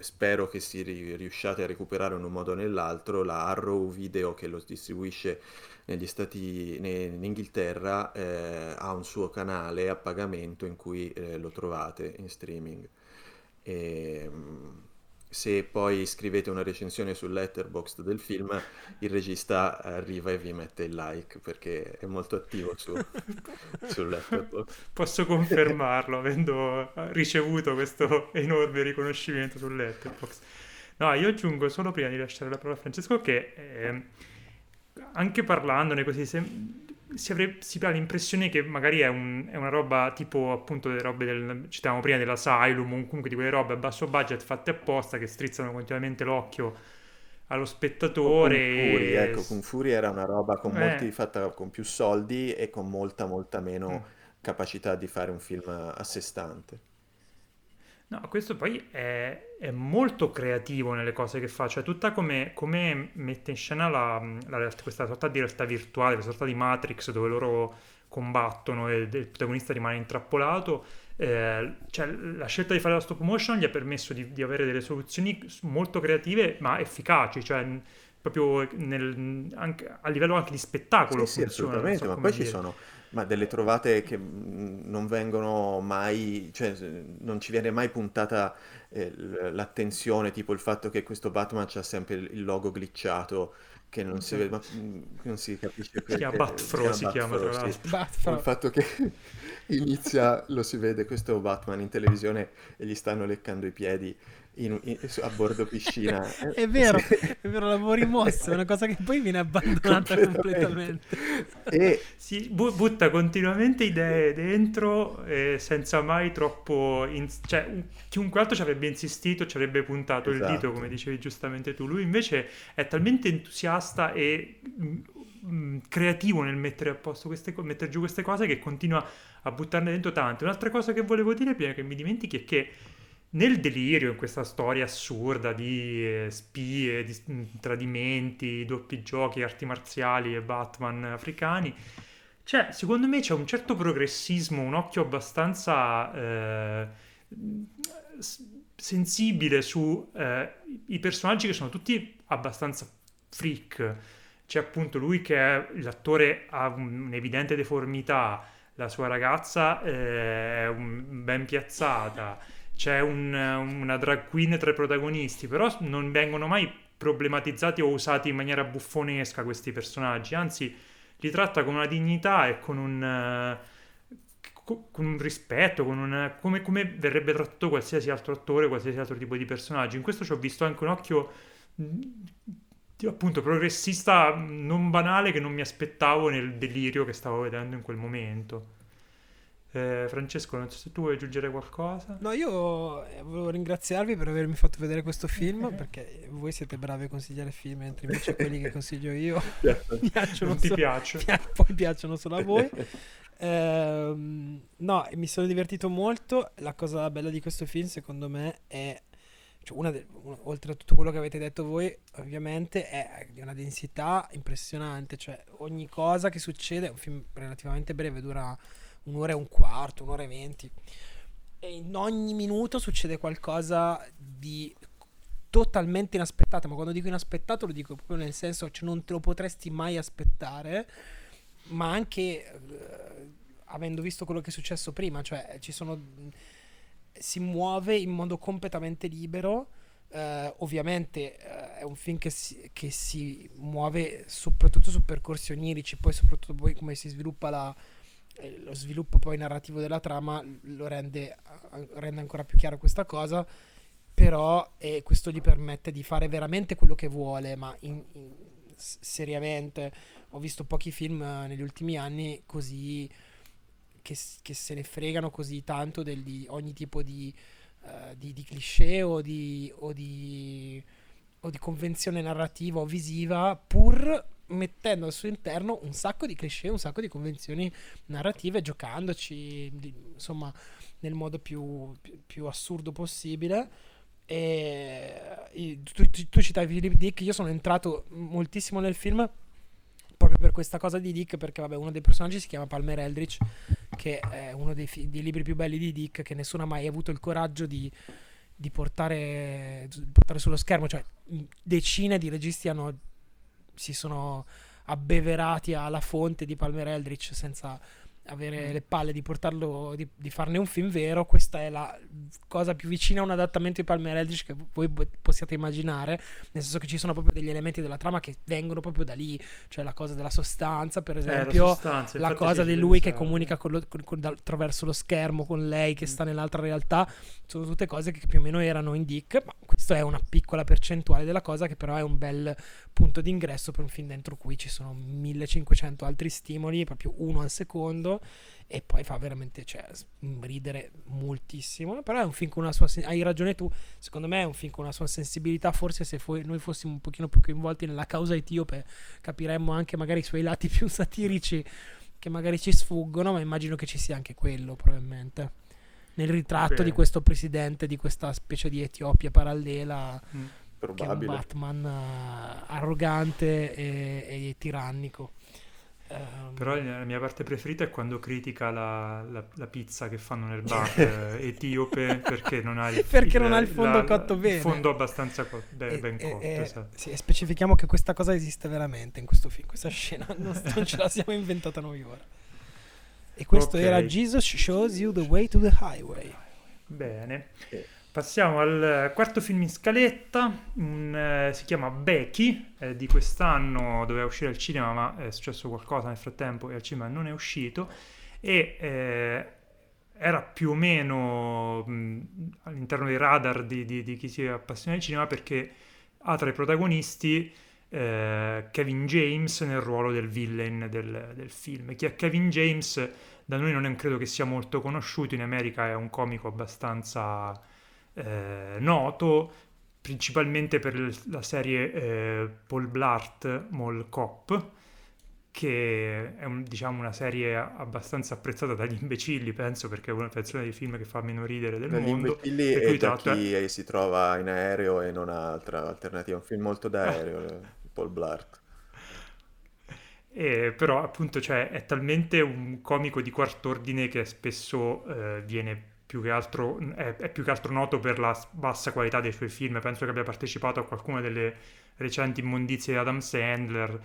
spero che si riusciate a recuperare in un modo o nell'altro. La Arrow Video, che lo distribuisce negli Stati in Inghilterra, ha un suo canale a pagamento in cui lo trovate in streaming. Se poi scrivete una recensione su Letterboxd del film, il regista arriva e vi mette il like, perché è molto attivo su Letterboxd. Posso confermarlo, avendo ricevuto questo enorme riconoscimento su Letterboxd. No, io aggiungo solo, prima di lasciare la parola a Francesco, che anche parlandone così si ha l'impressione che magari è una roba tipo, appunto, delle robe citavamo prima, dell'Asylum, o comunque di quelle robe a basso budget fatte apposta, che strizzano continuamente l'occhio allo spettatore. Kung Fury era una roba fatta con più soldi e con molta meno capacità di fare un film a sé stante. No, questo poi è molto creativo nelle cose che fa, cioè tutta come mette in scena questa sorta di realtà virtuale, questa sorta di Matrix dove loro combattono e il protagonista rimane intrappolato. Cioè, la scelta di fare la stop motion gli ha permesso di avere delle soluzioni molto creative ma efficaci, cioè proprio anche, a livello anche di spettacolo. Sì, funziona, assolutamente, ma poi ci sono Ma delle trovate che non vengono mai, cioè non ci viene mai puntata l'attenzione, tipo il fatto che questo Batman c'ha sempre il logo glitchato, che non si vede, ma non si capisce perché. Si chiama Batfro. Il fatto che inizia, lo si vede questo Batman in televisione e gli stanno leccando i piedi a bordo piscina. è vero, l'avevo rimosso, è una cosa che poi viene abbandonata completamente. E si butta continuamente idee dentro senza mai troppo cioè chiunque altro ci avrebbe insistito, ci avrebbe puntato il dito, come dicevi giustamente tu. Lui invece è talmente entusiasta e creativo nel mettere a posto queste cose, mettere giù queste cose, che continua a buttarne dentro tante. Un'altra cosa che volevo dire prima che mi dimentichi è che nel delirio, in questa storia assurda di spie, di tradimenti, doppi giochi, arti marziali e Batman africani, cioè, secondo me c'è un certo progressismo, un occhio abbastanza sensibile su i personaggi, che sono tutti abbastanza freak. C'è appunto lui che è, l'attore ha un'evidente deformità, la sua ragazza è ben piazzata, c'è una drag queen tra i protagonisti, però non vengono mai problematizzati o usati in maniera buffonesca questi personaggi, anzi li tratta con una dignità e con un rispetto, come verrebbe trattato qualsiasi altro attore, qualsiasi altro tipo di personaggio. In questo ci ho visto anche un occhio appunto progressista, non banale, che non mi aspettavo nel delirio che stavo vedendo in quel momento. Francesco, non so se tu vuoi aggiungere qualcosa. No, io volevo ringraziarvi per avermi fatto vedere questo film, perché voi siete bravi a consigliare film, mentre invece quelli che consiglio io poi piacciono solo a voi. No, mi sono divertito molto. La cosa bella di questo film, secondo me, è oltre a tutto quello che avete detto voi, ovviamente, è di una densità impressionante. Cioè, ogni cosa che succede, è un film relativamente breve, dura 1 ora e un quarto, 1 ora e 20, e in ogni minuto succede qualcosa di totalmente inaspettato. Ma quando dico inaspettato lo dico proprio nel senso, cioè, non te lo potresti mai aspettare, ma anche avendo visto quello che è successo prima, cioè si muove in modo completamente libero. Ovviamente è un film che si muove soprattutto su percorsi onirici, poi soprattutto poi come si sviluppa lo sviluppo poi narrativo della trama lo rende ancora più chiaro questa cosa, però questo gli permette di fare veramente quello che vuole, ma seriamente. Ho visto pochi film negli ultimi anni così che se ne fregano così tanto di ogni tipo di cliché o di convenzione narrativa o visiva, pur mettendo al suo interno un sacco di cliché, un sacco di convenzioni narrative, giocandoci insomma nel modo più assurdo possibile. E tu citavi Philip Dick, io sono entrato moltissimo nel film proprio per questa cosa di Dick, perché vabbè, uno dei personaggi si chiama Palmer Eldritch, che è uno dei libri più belli di Dick, che nessuno ha mai avuto il coraggio di portare sullo schermo. Cioè, decine di registi si sono abbeverati alla fonte di Palmer Eldritch senza avere le palle di portarlo, di farne un film vero. Questa è la cosa più vicina a un adattamento di Palmer Eldritch che voi possiate immaginare, nel senso che ci sono proprio degli elementi della trama che vengono proprio da lì, cioè la cosa della sostanza, per esempio, la cosa di lui che comunica attraverso lo schermo con lei che sta nell'altra realtà, sono tutte cose che più o meno erano in Dick, ma questa è una piccola percentuale della cosa, che però è un bel punto d'ingresso per un film dentro cui ci sono 1500 altri stimoli, proprio uno al secondo, e poi fa veramente ridere moltissimo. Però è un film con una sua hai ragione tu, secondo me è un film con una sua sensibilità. Forse se noi fossimo un pochino più coinvolti nella causa etiope capiremmo anche magari i suoi lati più satirici che magari ci sfuggono, ma immagino che ci sia anche quello probabilmente nel ritratto di questo presidente di questa specie di Etiopia parallela, probabile, che è un Batman arrogante e tirannico. Però la mia parte preferita è quando critica la pizza che fanno nel bar etiope, perché non ha il fondo cotto bene, il fondo abbastanza ben cotto, esatto. Sì, specifichiamo che questa cosa esiste veramente in questo film, questa scena non ce la siamo inventata noi ora. E questo era Jesus Shows You the Way to the Highway. Bene. Passiamo al quarto film in scaletta, si chiama Becky, di quest'anno, doveva uscire al cinema ma è successo qualcosa nel frattempo e al cinema non è uscito, e era più o meno all'interno dei radar di chi si appassiona al cinema, perché ha tra i protagonisti Kevin James nel ruolo del villain del film. Chi è Kevin James? Da noi non credo che sia molto conosciuto, in America è un comico abbastanza noto, principalmente per la serie Paul Blart Mall Cop, che è una serie abbastanza apprezzata dagli imbecilli, penso, perché è una versione dei film che fa meno ridere del mondo. Gli imbecilli e da chi si trova in aereo e non ha altra alternativa, un film molto da aereo, Paul Blart. Però appunto, cioè, è talmente un comico di quart'ordine che spesso è più che altro noto per la bassa qualità dei suoi film. Penso che abbia partecipato a qualcuna delle recenti immondizie di Adam Sandler,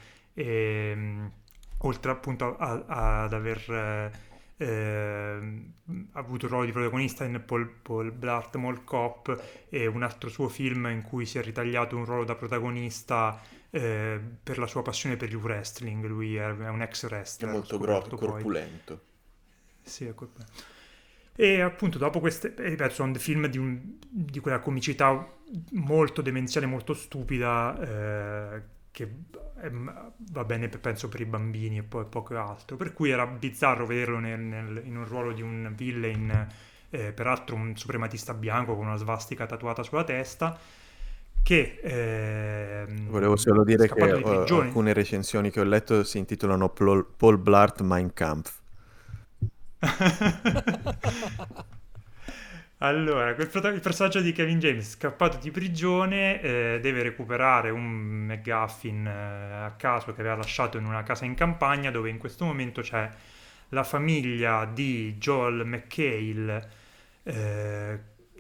oltre appunto ad aver avuto il ruolo di protagonista in Paul Blart Mall Cop, e un altro suo film in cui si è ritagliato un ruolo da protagonista per la sua passione per il wrestling. Lui è un ex wrestler, è molto corpulento. Sì, è corpulento. E appunto dopo queste, ripeto, sono dei film di quella comicità molto demenziale, molto stupida, che va bene penso per i bambini e poi poco altro, per cui era bizzarro vederlo in un ruolo di un villain, peraltro un suprematista bianco con una svastica tatuata sulla testa, che volevo solo dire che alcune recensioni che ho letto si intitolano Paul Blart Mein Kampf. Allora, il personaggio di Kevin James, scappato di prigione, deve recuperare un McGuffin a caso che aveva lasciato in una casa in campagna, dove in questo momento c'è la famiglia di Joel McHale,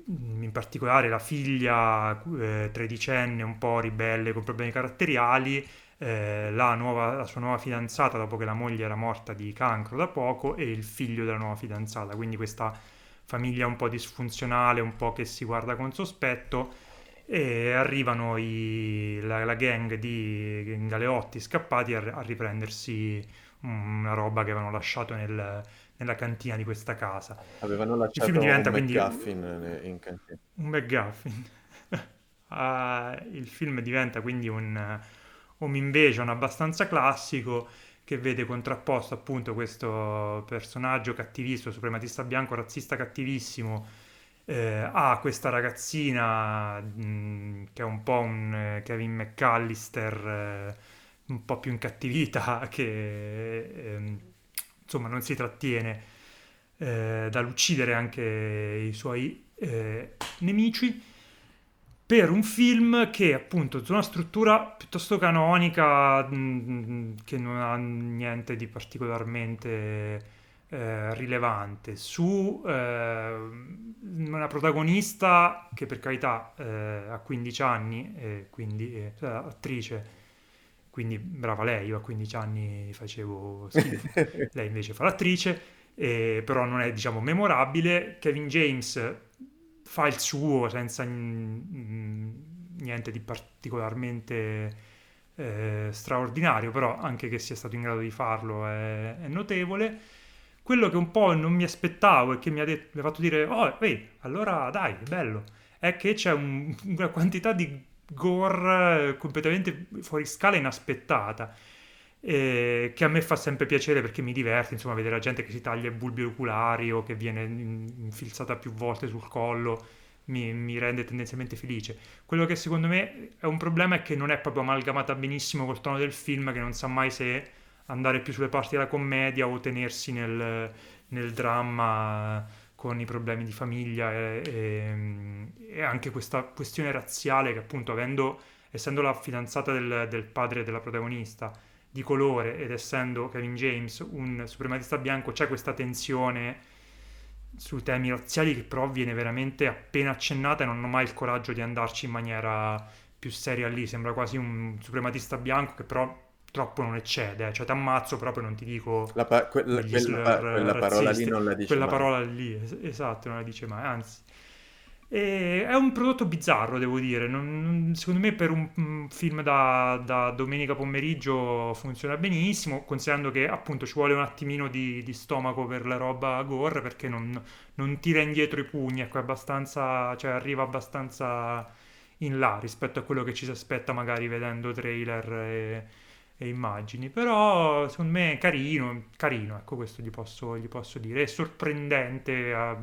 in particolare la figlia tredicenne, un po' ribelle, con problemi caratteriali, la sua nuova fidanzata, dopo che la moglie era morta di cancro da poco, e il figlio della nuova fidanzata. Quindi questa famiglia un po' disfunzionale, un po' che si guarda con sospetto, e arrivano la gang di galeotti scappati a riprendersi una roba che avevano lasciato nella cantina di questa casa. Avevano lasciato un McGuffin. Il film diventa quindi un home invasion abbastanza classico, che vede contrapposto appunto questo personaggio cattivissimo, suprematista bianco, razzista cattivissimo, a questa ragazzina che è un po' un Kevin McAllister, un po' più incattivita, che insomma non si trattiene dall'uccidere anche i suoi nemici, per un film che appunto ha una struttura piuttosto canonica, che non ha niente di particolarmente rilevante, su una protagonista che, per carità, ha 15 anni, quindi attrice, quindi brava lei. Io a 15 anni facevo schifo, lei invece fa l'attrice, però non è, diciamo, memorabile. Kevin James fa il suo senza niente di particolarmente straordinario, però anche che sia stato in grado di farlo è notevole. Quello che un po' non mi aspettavo e che mi ha fatto dire allora dai, bello, è che c'è una quantità di gore completamente fuori scala, inaspettata, che a me fa sempre piacere, perché mi diverte, insomma, vedere la gente che si taglia i bulbi oculari o che viene infilzata più volte sul collo mi rende tendenzialmente felice. Quello che secondo me è un problema è che non è proprio amalgamata benissimo col tono del film, che non sa mai se andare più sulle parti della commedia o tenersi nel dramma con i problemi di famiglia e anche questa questione razziale, che appunto essendo la fidanzata del padre della protagonista di colore, ed essendo Kevin James un suprematista bianco, c'è questa tensione sui temi razziali che però viene veramente appena accennata, e non ho mai il coraggio di andarci in maniera più seria lì. Sembra quasi un suprematista bianco che però troppo non eccede, cioè ti ammazzo proprio non ti dico quella parola lì non la dice quella mai. Parola lì, esatto, non la dice mai, anzi. E è un prodotto bizzarro, devo dire, secondo me per un film da domenica pomeriggio funziona benissimo, considerando che appunto ci vuole un attimino di stomaco per la roba gore, perché non tira indietro i pugni, ecco, è abbastanza, cioè arriva abbastanza in là rispetto a quello che ci si aspetta magari vedendo trailer e immagini, però secondo me è carino, ecco, questo gli posso dire, è sorprendente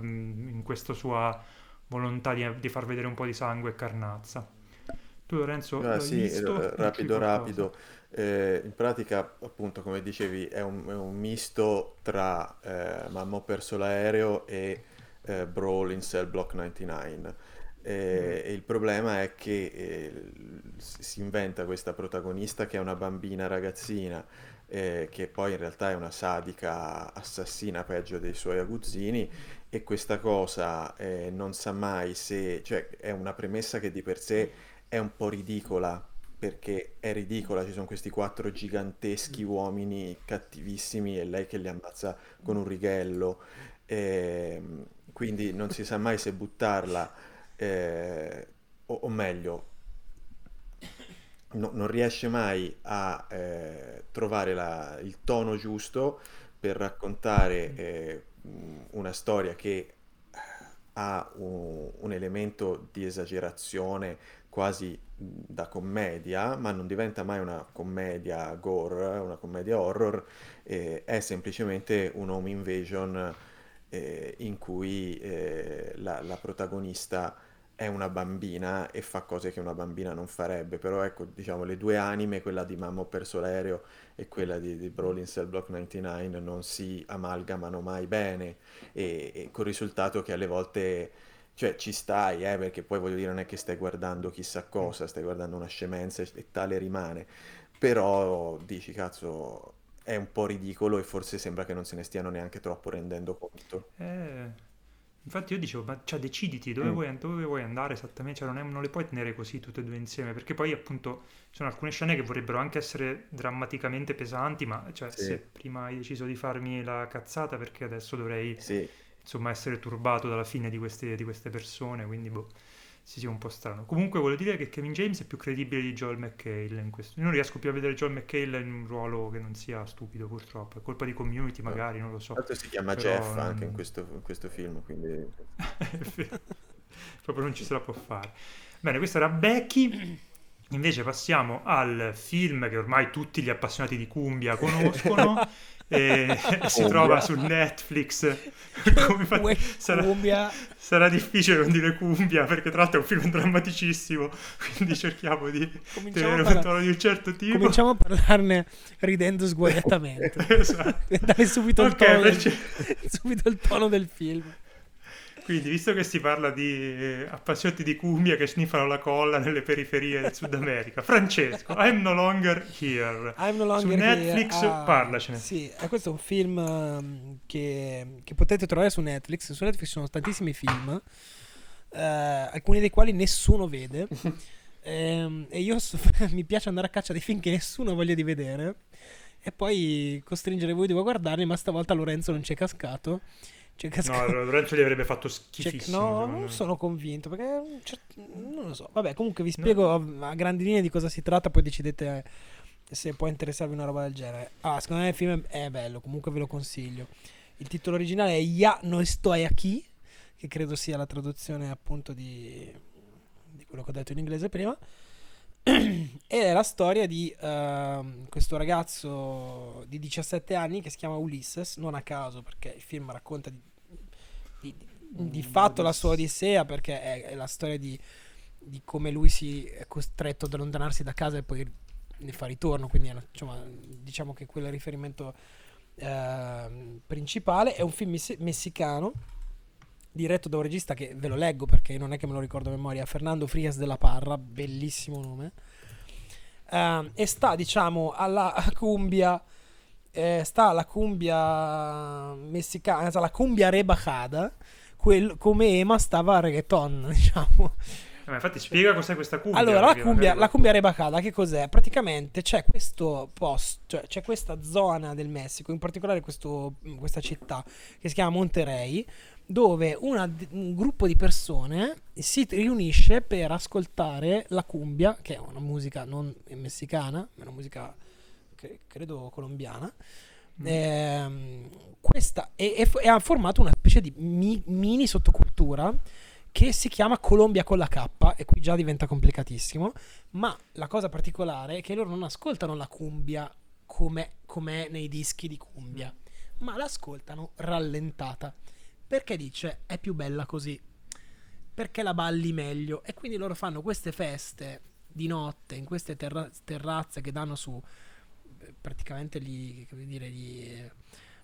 in questa sua volontà di far vedere un po' di sangue e carnazza. Tu, Lorenzo, rapido. In pratica, appunto, come dicevi, è un misto tra Mammo perso l'aereo e Brawl in Cell Block 99. E il problema è che si inventa questa protagonista che è una bambina ragazzina, che poi in realtà è una sadica assassina peggio dei suoi aguzzini, e questa cosa non sa mai se, cioè è una premessa che di per sé è un po' ridicola, perché è ridicola, ci sono questi 4 giganteschi uomini cattivissimi e lei che li ammazza con un righello, quindi non si sa mai se buttarla, o meglio, non riesce mai a trovare il tono giusto per raccontare una storia che ha un elemento di esagerazione quasi da commedia, ma non diventa mai una commedia gore, una commedia horror, è semplicemente un home invasion in cui la protagonista è una bambina e fa cose che una bambina non farebbe, però ecco, diciamo, le due anime, quella di Mamma ho perso l'aereo e quella di Brawl in Cell Block 99, non si amalgamano mai bene, e col risultato che alle volte, cioè, ci stai, perché poi, voglio dire, non è che stai guardando chissà cosa, stai guardando una scemenza e tale rimane, però dici, cazzo, è un po' ridicolo e forse sembra che non se ne stiano neanche troppo rendendo conto. Infatti io dicevo, ma cioè, deciditi dove vuoi andare esattamente, cioè, non le puoi tenere così tutte e due insieme, perché poi appunto ci sono alcune scene che vorrebbero anche essere drammaticamente pesanti, ma cioè, se prima hai deciso di farmi la cazzata, perché adesso dovrei insomma essere turbato dalla fine di queste persone, quindi boh, sì, un po' strano. Comunque voglio dire che Kevin James è più credibile di Joel McHale in questo. Io non riesco più a vedere Joel McHale in un ruolo che non sia stupido, purtroppo. È colpa di Community, magari, non lo so. Tanto si chiama Jeff anche in questo film, quindi proprio non ci se la può fare. Bene, questa era Becky. Invece passiamo al film che ormai tutti gli appassionati di cumbia conoscono. Si trova su Netflix. Sarà difficile non dire cumbia, perché tra l'altro è un film drammaticissimo, quindi cerchiamo di tenere un tono di un certo tipo. Cominciamo a parlarne ridendo sguaiatamente. Esatto. Dai subito, subito il tono del film. Quindi, visto che si parla di appassionati di cumbia che sniffano la colla nelle periferie del Sud America, Francesco, I'm No Longer Here, su Netflix, parlacene. Sì, questo è un film che potete trovare su Netflix. Su Netflix sono tantissimi film, alcuni dei quali nessuno vede, e io mi piace andare a caccia dei film che nessuno ha voglia di vedere e poi costringere voi a guardarli, ma stavolta Lorenzo non ci è cascato. No, Lorenzo gli avrebbe fatto schifissimo. No, non sono convinto, perché non lo so. Vabbè, comunque vi spiego a grandi linee di cosa si tratta, poi decidete se può interessarvi una roba del genere. Ah, secondo me il film è bello, comunque ve lo consiglio. Il titolo originale è Ya no estoy aquí, che credo sia la traduzione appunto di quello che ho detto in inglese prima. Ed è la storia di questo ragazzo di 17 anni che si chiama Ulysses, non a caso, perché il film racconta di fatto la sua odissea, perché è la storia di come lui si è costretto ad allontanarsi da casa e poi ne fa ritorno, quindi è diciamo che quello è il riferimento principale. È un film messicano diretto da un regista che ve lo leggo perché non è che me lo ricordo a memoria, Fernando Frias de la Parra, bellissimo nome, e sta, diciamo, alla cumbia messicana, la cumbia rebajada, come Ema stava a reggaeton, diciamo. Ma infatti spiega cos'è questa cumbia. Allora, la cumbia rebacada che cos'è? Praticamente c'è questo posto, cioè c'è questa zona del Messico, in particolare questa città che si chiama Monterrey, dove un gruppo di persone si riunisce per ascoltare la cumbia, che è una musica non messicana, è una musica che credo colombiana. Questa ha formato una specie di mini sottocultura che si chiama Colombia con la K, e qui già diventa complicatissimo, ma la cosa particolare è che loro non ascoltano la cumbia come nei dischi di cumbia, ma l'ascoltano rallentata, perché dice è più bella così, perché la balli meglio, e quindi loro fanno queste feste di notte in queste terrazze che danno su praticamente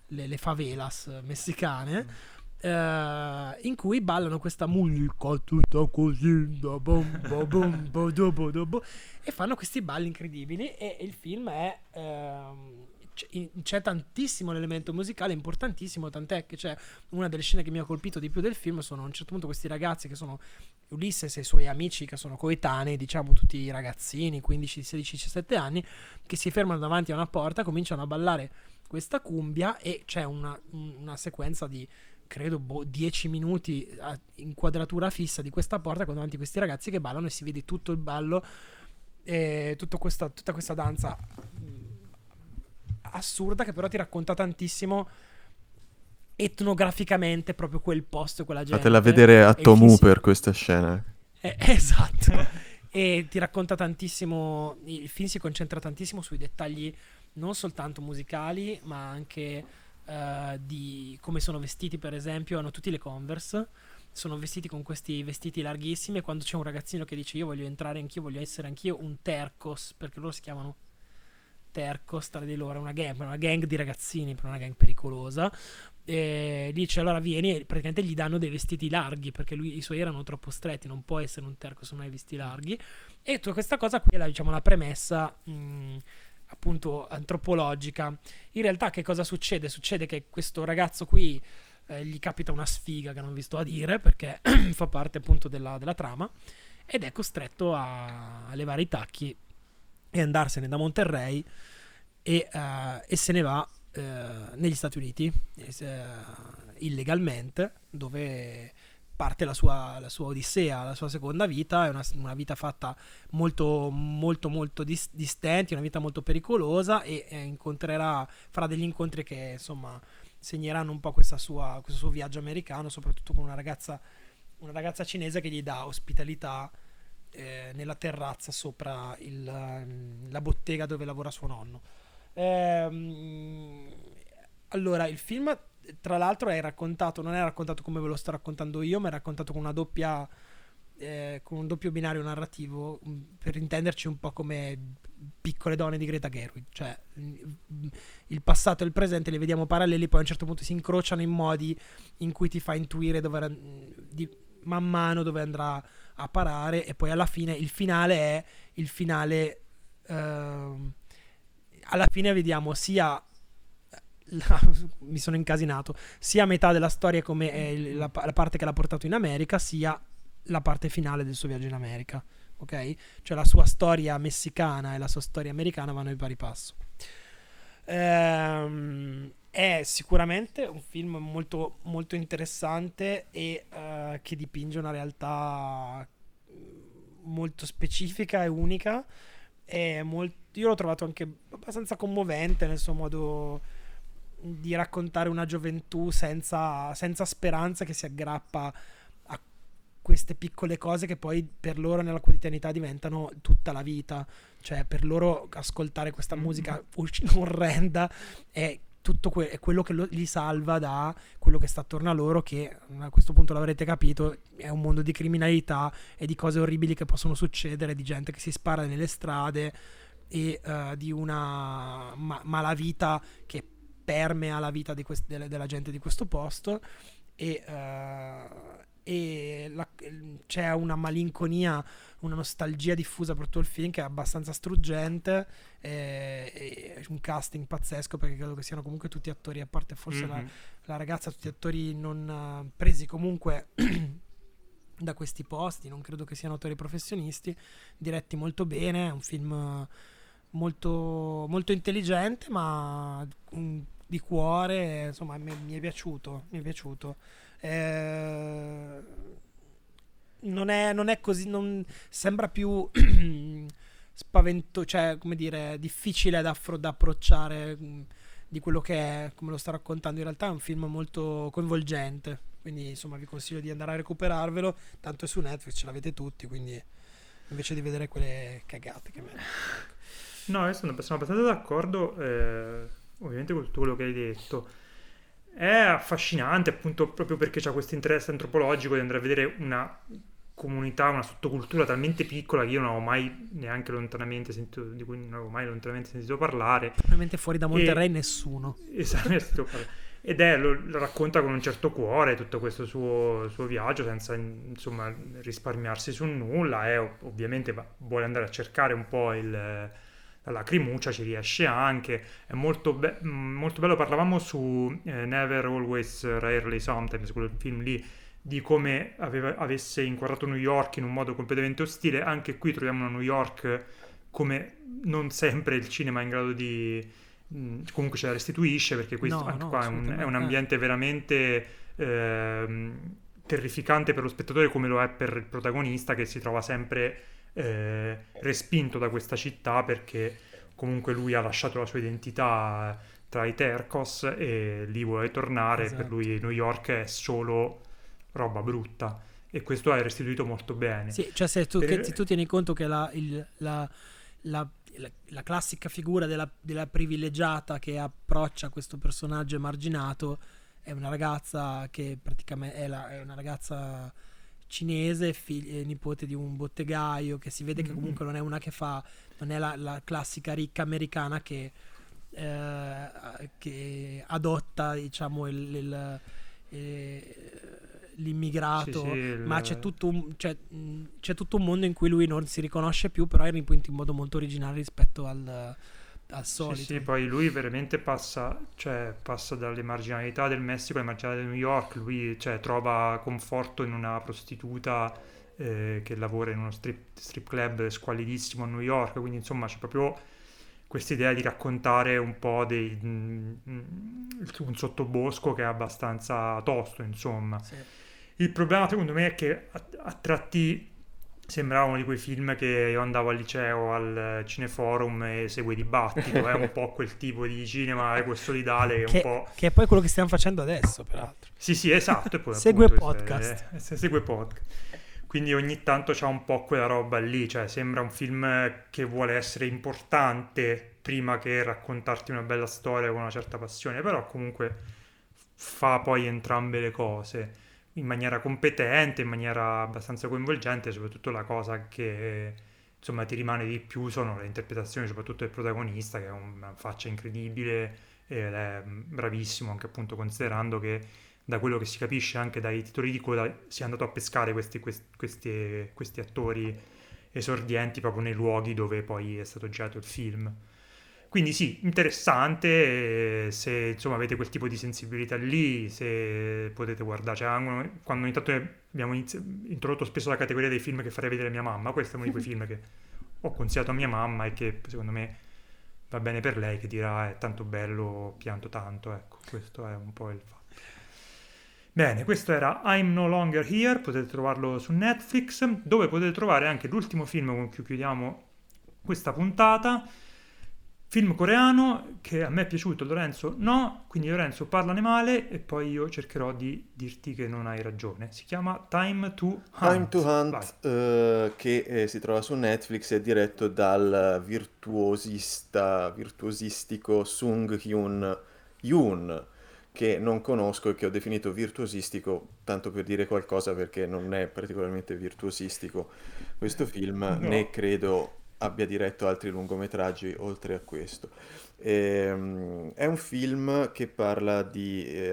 le favelas messicane, in cui ballano questa musica tutta così da e fanno questi balli incredibili, e il film è c'è tantissimo l'elemento musicale importantissimo, tant'è che c'è una delle scene che mi ha colpito di più del film, sono a un certo punto questi ragazzi che sono Ulysses e i suoi amici che sono coetanei, diciamo tutti ragazzini 15, 16, 17 anni, che si fermano davanti a una porta, cominciano a ballare questa cumbia, e c'è una sequenza di credo 10 minuti in quadratura fissa di questa porta con davanti questi ragazzi che ballano, e si vede tutto il ballo, tutta questa danza assurda che però ti racconta tantissimo etnograficamente proprio quel posto e quella gente. Fatela vedere a Tom Hooper questa scena. Esatto. E ti racconta tantissimo, il film si concentra tantissimo sui dettagli non soltanto musicali ma anche di come sono vestiti. Per esempio hanno tutti le Converse, sono vestiti con questi vestiti larghissimi, e quando c'è un ragazzino che dice io voglio entrare anch'io, voglio essere anch'io un tercos, perché loro si chiamano tercos tra di loro, una gang di ragazzini, una gang pericolosa, e dice allora vieni, e praticamente gli danno dei vestiti larghi perché i suoi erano troppo stretti, non può essere un tercos con i vestiti larghi, e tutta questa cosa qui è la premessa appunto antropologica. In realtà che cosa succede? Succede che questo ragazzo qui gli capita una sfiga che non vi sto a dire perché fa parte appunto della trama, ed è costretto a levare i tacchi e andarsene da Monterrey e se ne va negli Stati Uniti illegalmente, dove parte la sua odissea, la sua seconda vita. È una vita fatta molto molto molto di stenti, una vita molto pericolosa, e farà degli incontri che insomma segneranno un po' questo suo viaggio americano, soprattutto con una ragazza cinese che gli dà ospitalità nella terrazza sopra la bottega dove lavora suo nonno. Allora il film tra l'altro è raccontato, non è raccontato come ve lo sto raccontando io, ma è raccontato con con un doppio binario narrativo, per intenderci un po' come Piccole donne di Greta Gerwig, cioè il passato e il presente li vediamo paralleli, poi a un certo punto si incrociano in modi in cui ti fa intuire man mano dove andrà a parare, e poi alla fine il finale è il finale. Alla fine vediamo sia mi sono incasinato, sia metà della storia come è la parte che l'ha portato in America, sia la parte finale del suo viaggio in America, ok? Cioè la sua storia messicana e la sua storia americana vanno di pari passo. È sicuramente un film molto, molto interessante e che dipinge una realtà molto specifica e unica. Io l'ho trovato anche abbastanza commovente nel suo modo di raccontare una gioventù senza speranza, che si aggrappa a queste piccole cose che poi per loro nella quotidianità diventano tutta la vita. Cioè per loro ascoltare questa musica orrenda è tutto quello che li salva da quello che sta attorno a loro, che a questo punto l'avrete capito è un mondo di criminalità e di cose orribili che possono succedere, di gente che si spara nelle strade e di una malavita che permea la vita della gente di questo posto, e c'è una malinconia, una nostalgia diffusa per tutto il film che è abbastanza struggente, e un casting pazzesco, perché credo che siano comunque tutti attori, a parte forse la ragazza, tutti attori non presi comunque da questi posti, non credo che siano attori professionisti, diretti molto bene, è un film molto, molto intelligente, ma di cuore, insomma mi è piaciuto. Non è così, non sembra più spavento, cioè come dire, difficile da approcciare di quello che è, come lo sto raccontando. In realtà è un film molto coinvolgente, quindi insomma vi consiglio di andare a recuperarvelo, tanto è su Netflix, ce l'avete tutti, quindi invece di vedere quelle cagate che no, io sono abbastanza d'accordo ovviamente con tutto quello che hai detto. È affascinante appunto proprio perché c'ha questo interesse antropologico di andare a vedere una comunità, una sottocultura talmente piccola che io non avevo mai neanche lontanamente sentito, di cui non avevo mai lontanamente sentito parlare. Probabilmente fuori da Monterrey nessuno. Esatto. Ed è, lo racconta con un certo cuore tutto questo suo viaggio, senza insomma risparmiarsi su nulla, e ovviamente vuole andare a cercare un po' la lacrimuccia, ci riesce anche, è molto bello. Parlavamo su Never, Always, Rarely, Sometimes, quel film lì, di come avesse inquadrato New York in un modo completamente ostile. Anche qui troviamo una New York come non sempre il cinema è in grado di, comunque ce la restituisce, perché questo qua è un ambiente veramente terrificante per lo spettatore, come lo è per il protagonista, che si trova sempre respinto da questa città, perché comunque lui ha lasciato la sua identità tra i Tercos e lì vuole tornare. Esatto. Per lui New York è solo roba brutta, e questo è restituito molto bene. Sì, cioè se tu tieni conto che la classica figura della privilegiata che approccia questo personaggio emarginato è una ragazza che praticamente è una ragazza cinese, nipote di un bottegaio, che si vede che comunque non è una che fa, non è la classica ricca americana che adotta, diciamo, l'immigrato. Ma c'è tutto un mondo in cui lui non si riconosce più, però è riempito in modo molto originale rispetto al solito. Sì, poi lui veramente passa dalle marginalità del Messico alle marginalità di New York. Lui trova conforto in una prostituta che lavora in uno strip club squalidissimo a New York, quindi insomma c'è proprio questa idea di raccontare un po' un sottobosco che è abbastanza tosto, insomma. Sì. Il problema secondo me è che a tratti sembrava uno di quei film che io andavo al liceo, al Cineforum, e Segue Dibattito, è un po' quel tipo di cinema ecosolidale che è poi quello che stiamo facendo adesso, peraltro. Sì, esatto. E poi, Segue appunto, Podcast. Segue Podcast. Quindi ogni tanto c'ha un po' quella roba lì, cioè sembra un film che vuole essere importante prima che raccontarti una bella storia con una certa passione, però comunque fa poi entrambe le cose in maniera competente, in maniera abbastanza coinvolgente. Soprattutto la cosa che insomma ti rimane di più sono le interpretazioni, soprattutto del protagonista, che è una faccia incredibile ed è bravissimo, anche appunto considerando che, da quello che si capisce anche dai titoli di coda, si è andato a pescare questi attori esordienti proprio nei luoghi dove poi è stato girato il film. Quindi sì, interessante, se insomma avete quel tipo di sensibilità lì, se potete guardare. Cioè, quando ogni tanto abbiamo introdotto spesso la categoria dei film che farei vedere a mia mamma, questo è uno di quei film che ho consigliato a mia mamma e che secondo me va bene per lei, che dirà è tanto bello, pianto tanto, ecco, questo è un po' il fatto. Bene, questo era I'm No Longer Here, potete trovarlo su Netflix, dove potete trovare anche l'ultimo film con cui chiudiamo questa puntata. Film coreano che a me è piaciuto, Lorenzo no, quindi Lorenzo parlane male e poi io cercherò di dirti che non hai ragione. Si chiama Time to Hunt. Time to Hunt, che si trova su Netflix, è diretto dal virtuosistico Sung Hyun Yun, che non conosco e che ho definito virtuosistico tanto per dire qualcosa, perché non è particolarmente virtuosistico questo film, no. Né credo abbia diretto altri lungometraggi oltre a questo. È un film che parla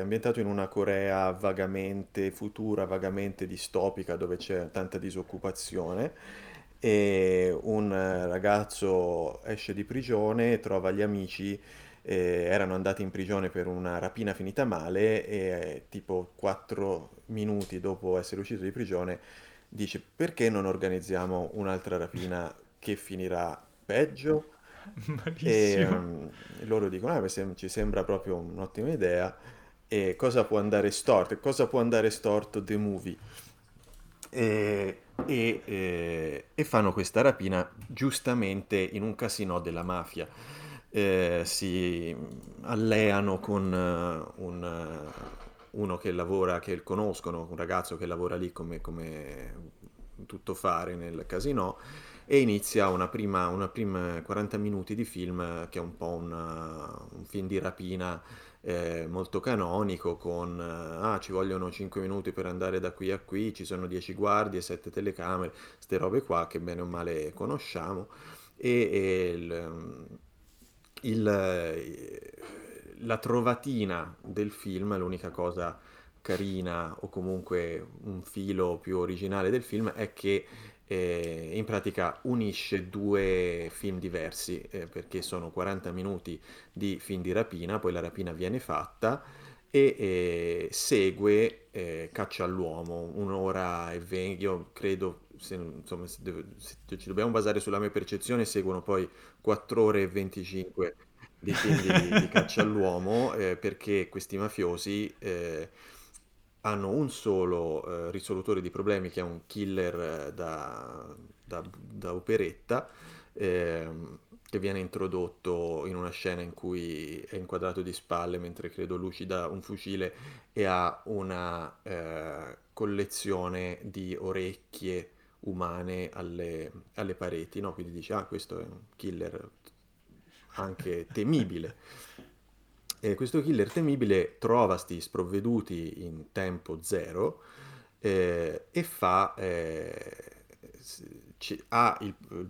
ambientato in una Corea vagamente futura, vagamente distopica, dove c'è tanta disoccupazione, e un ragazzo esce di prigione, trova gli amici, erano andati in prigione per una rapina finita male, e tipo 4 minuti dopo essere uscito di prigione dice perché non organizziamo un'altra rapina che finirà peggio? E loro dicono ci sembra proprio un'ottima idea, e cosa può andare storto? Cosa può andare storto The Movie? E fanno questa rapina giustamente in un casinò della mafia. Si alleano con uno che lavora, che conoscono, un ragazzo che lavora lì come tuttofare nel casinò, e inizia una prima 40 minuti di film che è un po' un film di rapina molto canonico, con ci vogliono 5 minuti per andare da qui a qui, ci sono 10 guardie, 7 telecamere, ste robe qua che bene o male conosciamo, e la trovatina del film, l'unica cosa carina o comunque un filo più originale del film, è che in pratica unisce due film diversi, perché sono 40 minuti di film di rapina, poi la rapina viene fatta e segue Caccia all'uomo, 1 ora e 20, io credo, se ci dobbiamo basare sulla mia percezione, seguono poi 4 ore e 25 di film di Caccia all'uomo, perché questi mafiosi hanno un solo risolutore di problemi, che è un killer da operetta, che viene introdotto in una scena in cui è inquadrato di spalle mentre credo lucida un fucile, e ha una collezione di orecchie umane alle pareti, no? Quindi dice questo è un killer anche temibile. E questo killer temibile trova sti sprovveduti in tempo zero, e fa il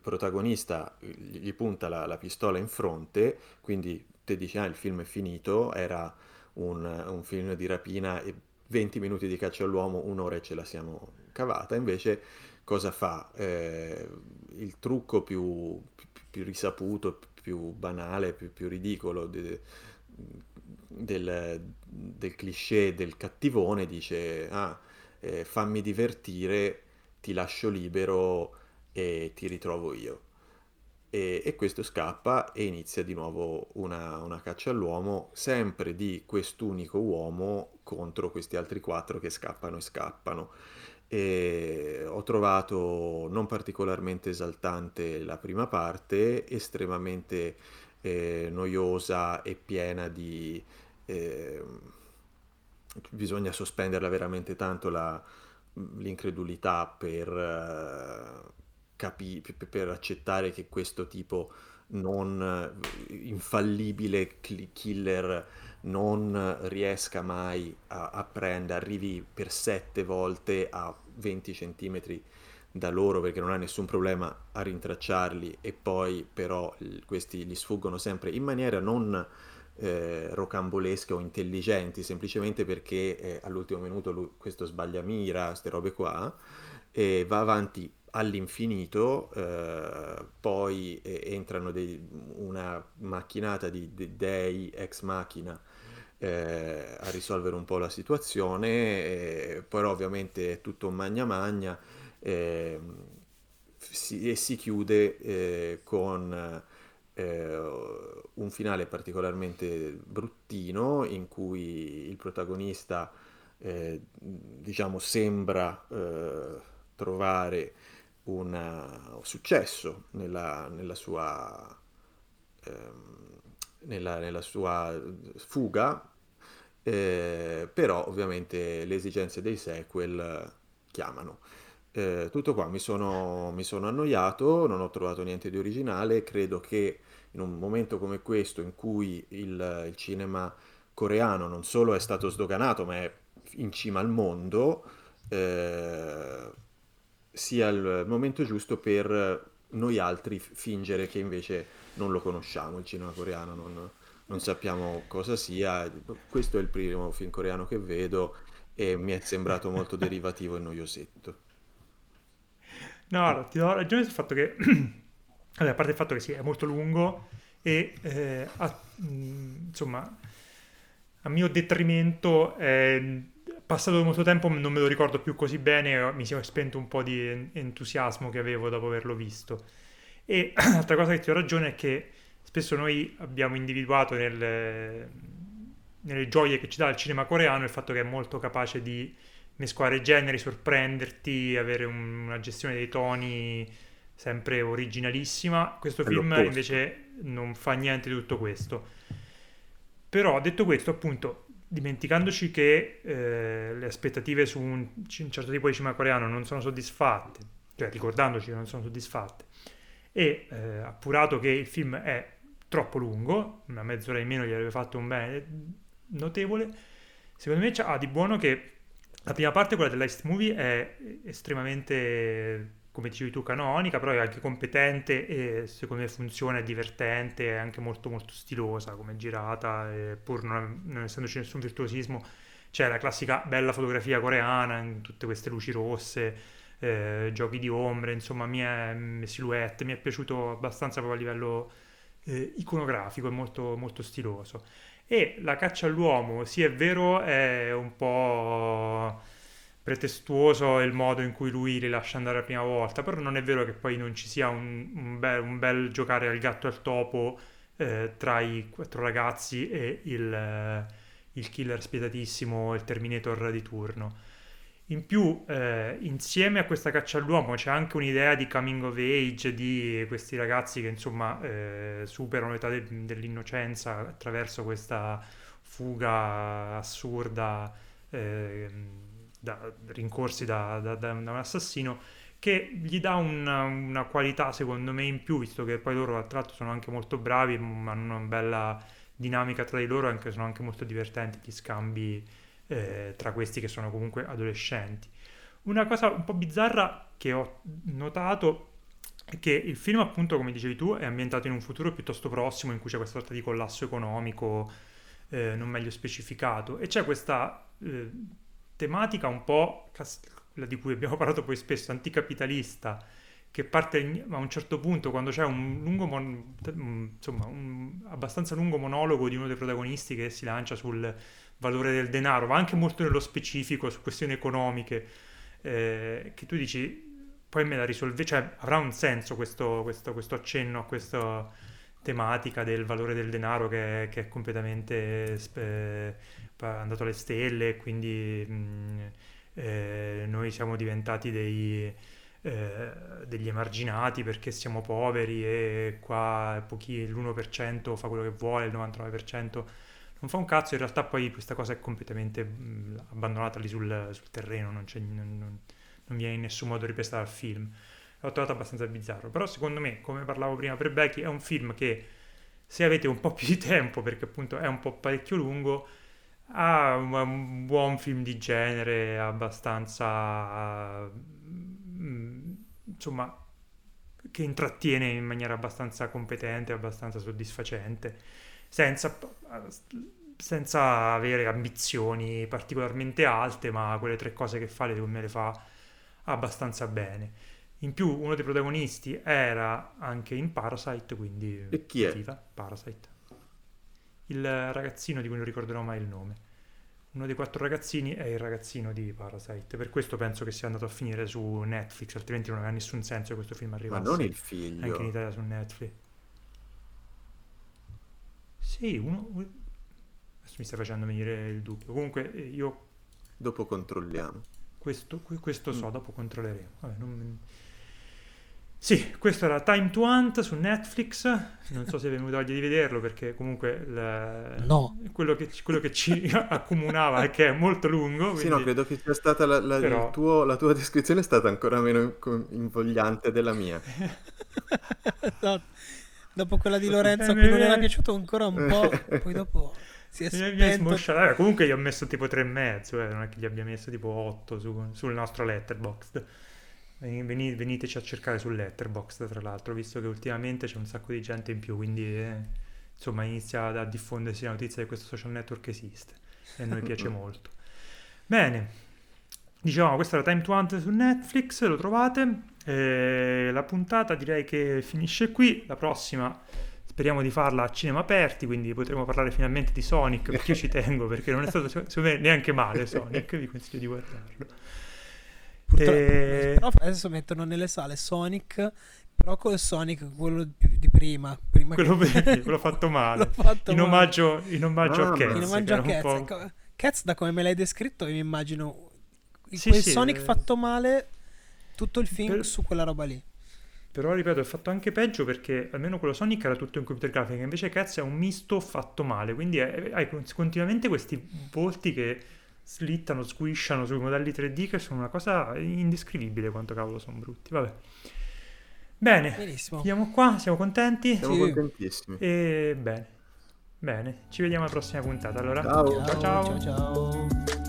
protagonista gli punta la pistola in fronte, quindi te dici il film è finito, era un film di rapina e 20 minuti di Caccia all'uomo, 1 ora e ce la siamo cavata. Invece cosa fa? Il trucco più risaputo, più banale, più ridicolo del cliché del cattivone, dice fammi divertire, ti lascio libero e ti ritrovo io, e questo scappa e inizia di nuovo una caccia all'uomo, sempre di quest'unico uomo contro questi altri 4 che scappano. E ho trovato non particolarmente esaltante la prima parte, estremamente noiosa e piena di... bisogna sospenderla veramente tanto l'incredulità per accettare che questo tipo non infallibile killer non riesca mai a prendere, arrivi per 7 volte a 20 centimetri da loro, perché non ha nessun problema a rintracciarli, e poi però questi gli sfuggono sempre in maniera non rocambolesca o intelligenti, semplicemente perché all'ultimo minuto lui, questo sbaglia mira, ste robe qua, e va avanti all'infinito. Poi entrano una macchinata di dei ex machina a risolvere un po' la situazione, però ovviamente è tutto un magna si chiude con un finale particolarmente bruttino, in cui il protagonista sembra trovare un successo nella sua fuga, però ovviamente le esigenze dei sequel chiamano. Tutto qua, mi sono annoiato, non ho trovato niente di originale. Credo che in un momento come questo, in cui il cinema coreano non solo è stato sdoganato ma è in cima al mondo, sia il momento giusto per noi altri fingere che invece non lo conosciamo, il cinema coreano non sappiamo cosa sia. Questo è il primo film coreano che vedo e mi è sembrato molto derivativo e noiosetto. No, allora, ti do ragione sul fatto che, allora, a parte il fatto che sì, è molto lungo e a mio detrimento passato molto tempo, non me lo ricordo più così bene, mi si è spento un po' di entusiasmo che avevo dopo averlo visto. E l'altra cosa che ti ho ragione è che spesso noi abbiamo individuato nelle gioie che ci dà il cinema coreano il fatto che è molto capace di mescolare generi, sorprenderti, avere una gestione dei toni sempre originalissima. Questo film invece non fa niente di tutto questo. Però detto questo, appunto, dimenticandoci che le aspettative su un certo tipo di cinema coreano non sono soddisfatte, cioè ricordandoci che non sono soddisfatte, e appurato che il film è troppo lungo, una mezz'ora in meno gli avrebbe fatto un bene notevole, secondo me ha di buono che la prima parte, quella dell'heist movie, è estremamente, come dicevi tu, canonica, però è anche competente e secondo me funziona, è divertente, è anche molto molto stilosa come girata, pur non essendoci nessun virtuosismo. C'è la classica bella fotografia coreana in tutte queste luci rosse, giochi di ombre, insomma silhouette, mi è piaciuto abbastanza proprio a livello iconografico, è molto molto stiloso. E la caccia all'uomo, sì è vero, è un po' pretestuoso il modo in cui lui li lascia andare la prima volta, però non è vero che poi non ci sia un bel giocare al gatto e al topo tra i quattro ragazzi e il killer spietatissimo, il Terminator di turno. In più, insieme a questa caccia all'uomo c'è anche un'idea di coming of age di questi ragazzi che insomma superano l'età dell'innocenza attraverso questa fuga assurda, rincorsi da un assassino, che gli dà una qualità secondo me in più, visto che poi loro a tratto sono anche molto bravi, hanno una bella dinamica tra di loro, anche sono anche molto divertenti gli scambi tra questi che sono comunque adolescenti. Una cosa un po' bizzarra che ho notato è che il film, appunto, come dicevi tu, è ambientato in un futuro piuttosto prossimo in cui c'è questa sorta di collasso economico non meglio specificato, e c'è questa tematica un po' di cui abbiamo parlato poi spesso, anticapitalista, che parte a un certo punto quando c'è un abbastanza lungo monologo di uno dei protagonisti che si lancia sul valore del denaro, va anche molto nello specifico su questioni economiche, che tu dici poi me la risolve, cioè avrà un senso questo accenno a questa tematica del valore del denaro che è completamente andato alle stelle, quindi noi siamo diventati degli emarginati perché siamo poveri e qua l'1% fa quello che vuole, il 99% non fa un cazzo. In realtà poi questa cosa è completamente abbandonata lì sul terreno, non viene in nessun modo ripresa dal film. L'ho trovato abbastanza bizzarro, però secondo me, come parlavo prima per Becky, è un film che, se avete un po' più di tempo, perché appunto è un po' parecchio lungo, ha un buon film di genere, abbastanza, insomma, che intrattiene in maniera abbastanza competente, abbastanza soddisfacente, senza avere ambizioni particolarmente alte, ma quelle tre cose che fa le fa abbastanza bene. In più uno dei protagonisti era anche in Parasite, quindi... E chi è? Parasite. Il ragazzino di cui non ricorderò mai il nome. Uno dei quattro ragazzini è il ragazzino di Parasite. Per questo penso che sia andato a finire su Netflix, altrimenti non aveva nessun senso che questo film arrivasse. Ma non il figlio. Anche in Italia su Netflix. Sì, uno... Adesso mi sta facendo venire il dubbio. Comunque io... Dopo controlliamo. Questo so, dopo controlleremo. Vabbè, Sì, questo era Time to Hunt su Netflix, non so se avevi voglia di vederlo, perché comunque quello che ci accomunava è che è molto lungo. Quindi... Sì, no, credo che sia stata però... la tua descrizione è stata ancora meno invogliante della mia. No, dopo quella di Lorenzo che non era piaciuto ancora un po', poi dopo si è spento. Comunque gli ho messo tipo 3,5, non è che gli abbia messo tipo 8 sul nostro Letterboxd. Veniteci a cercare su Letterboxd, tra l'altro, visto che ultimamente c'è un sacco di gente in più, quindi insomma inizia a diffondersi la notizia che questo social network esiste e a noi piace molto. Bene, diciamo, questa era Time to Hunt su Netflix, lo trovate, la puntata direi che finisce qui, la prossima Speriamo di farla a cinema aperti, quindi potremo parlare finalmente di Sonic, perché io ci tengo, perché non è stato secondo me neanche male Sonic, vi consiglio di guardarlo. Però adesso mettono nelle sale Sonic, però con Sonic quello di prima quello fatto male, in omaggio a Cats. Cats, da come me l'hai descritto, io mi immagino Sonic fatto male, tutto il film su quella roba lì. Però ripeto, è fatto anche peggio, perché almeno quello Sonic era tutto in computer grafica, invece Cats è un misto fatto male, quindi hai continuamente questi volti che slittano, squisciano sui modelli 3D, che sono una cosa indescrivibile quanto cavolo sono brutti. Vabbè, bene, benissimo. Andiamo qua, siamo contenti? Siamo contentissimi. E bene, ci vediamo alla prossima puntata allora. Ciao ciao ciao, ciao.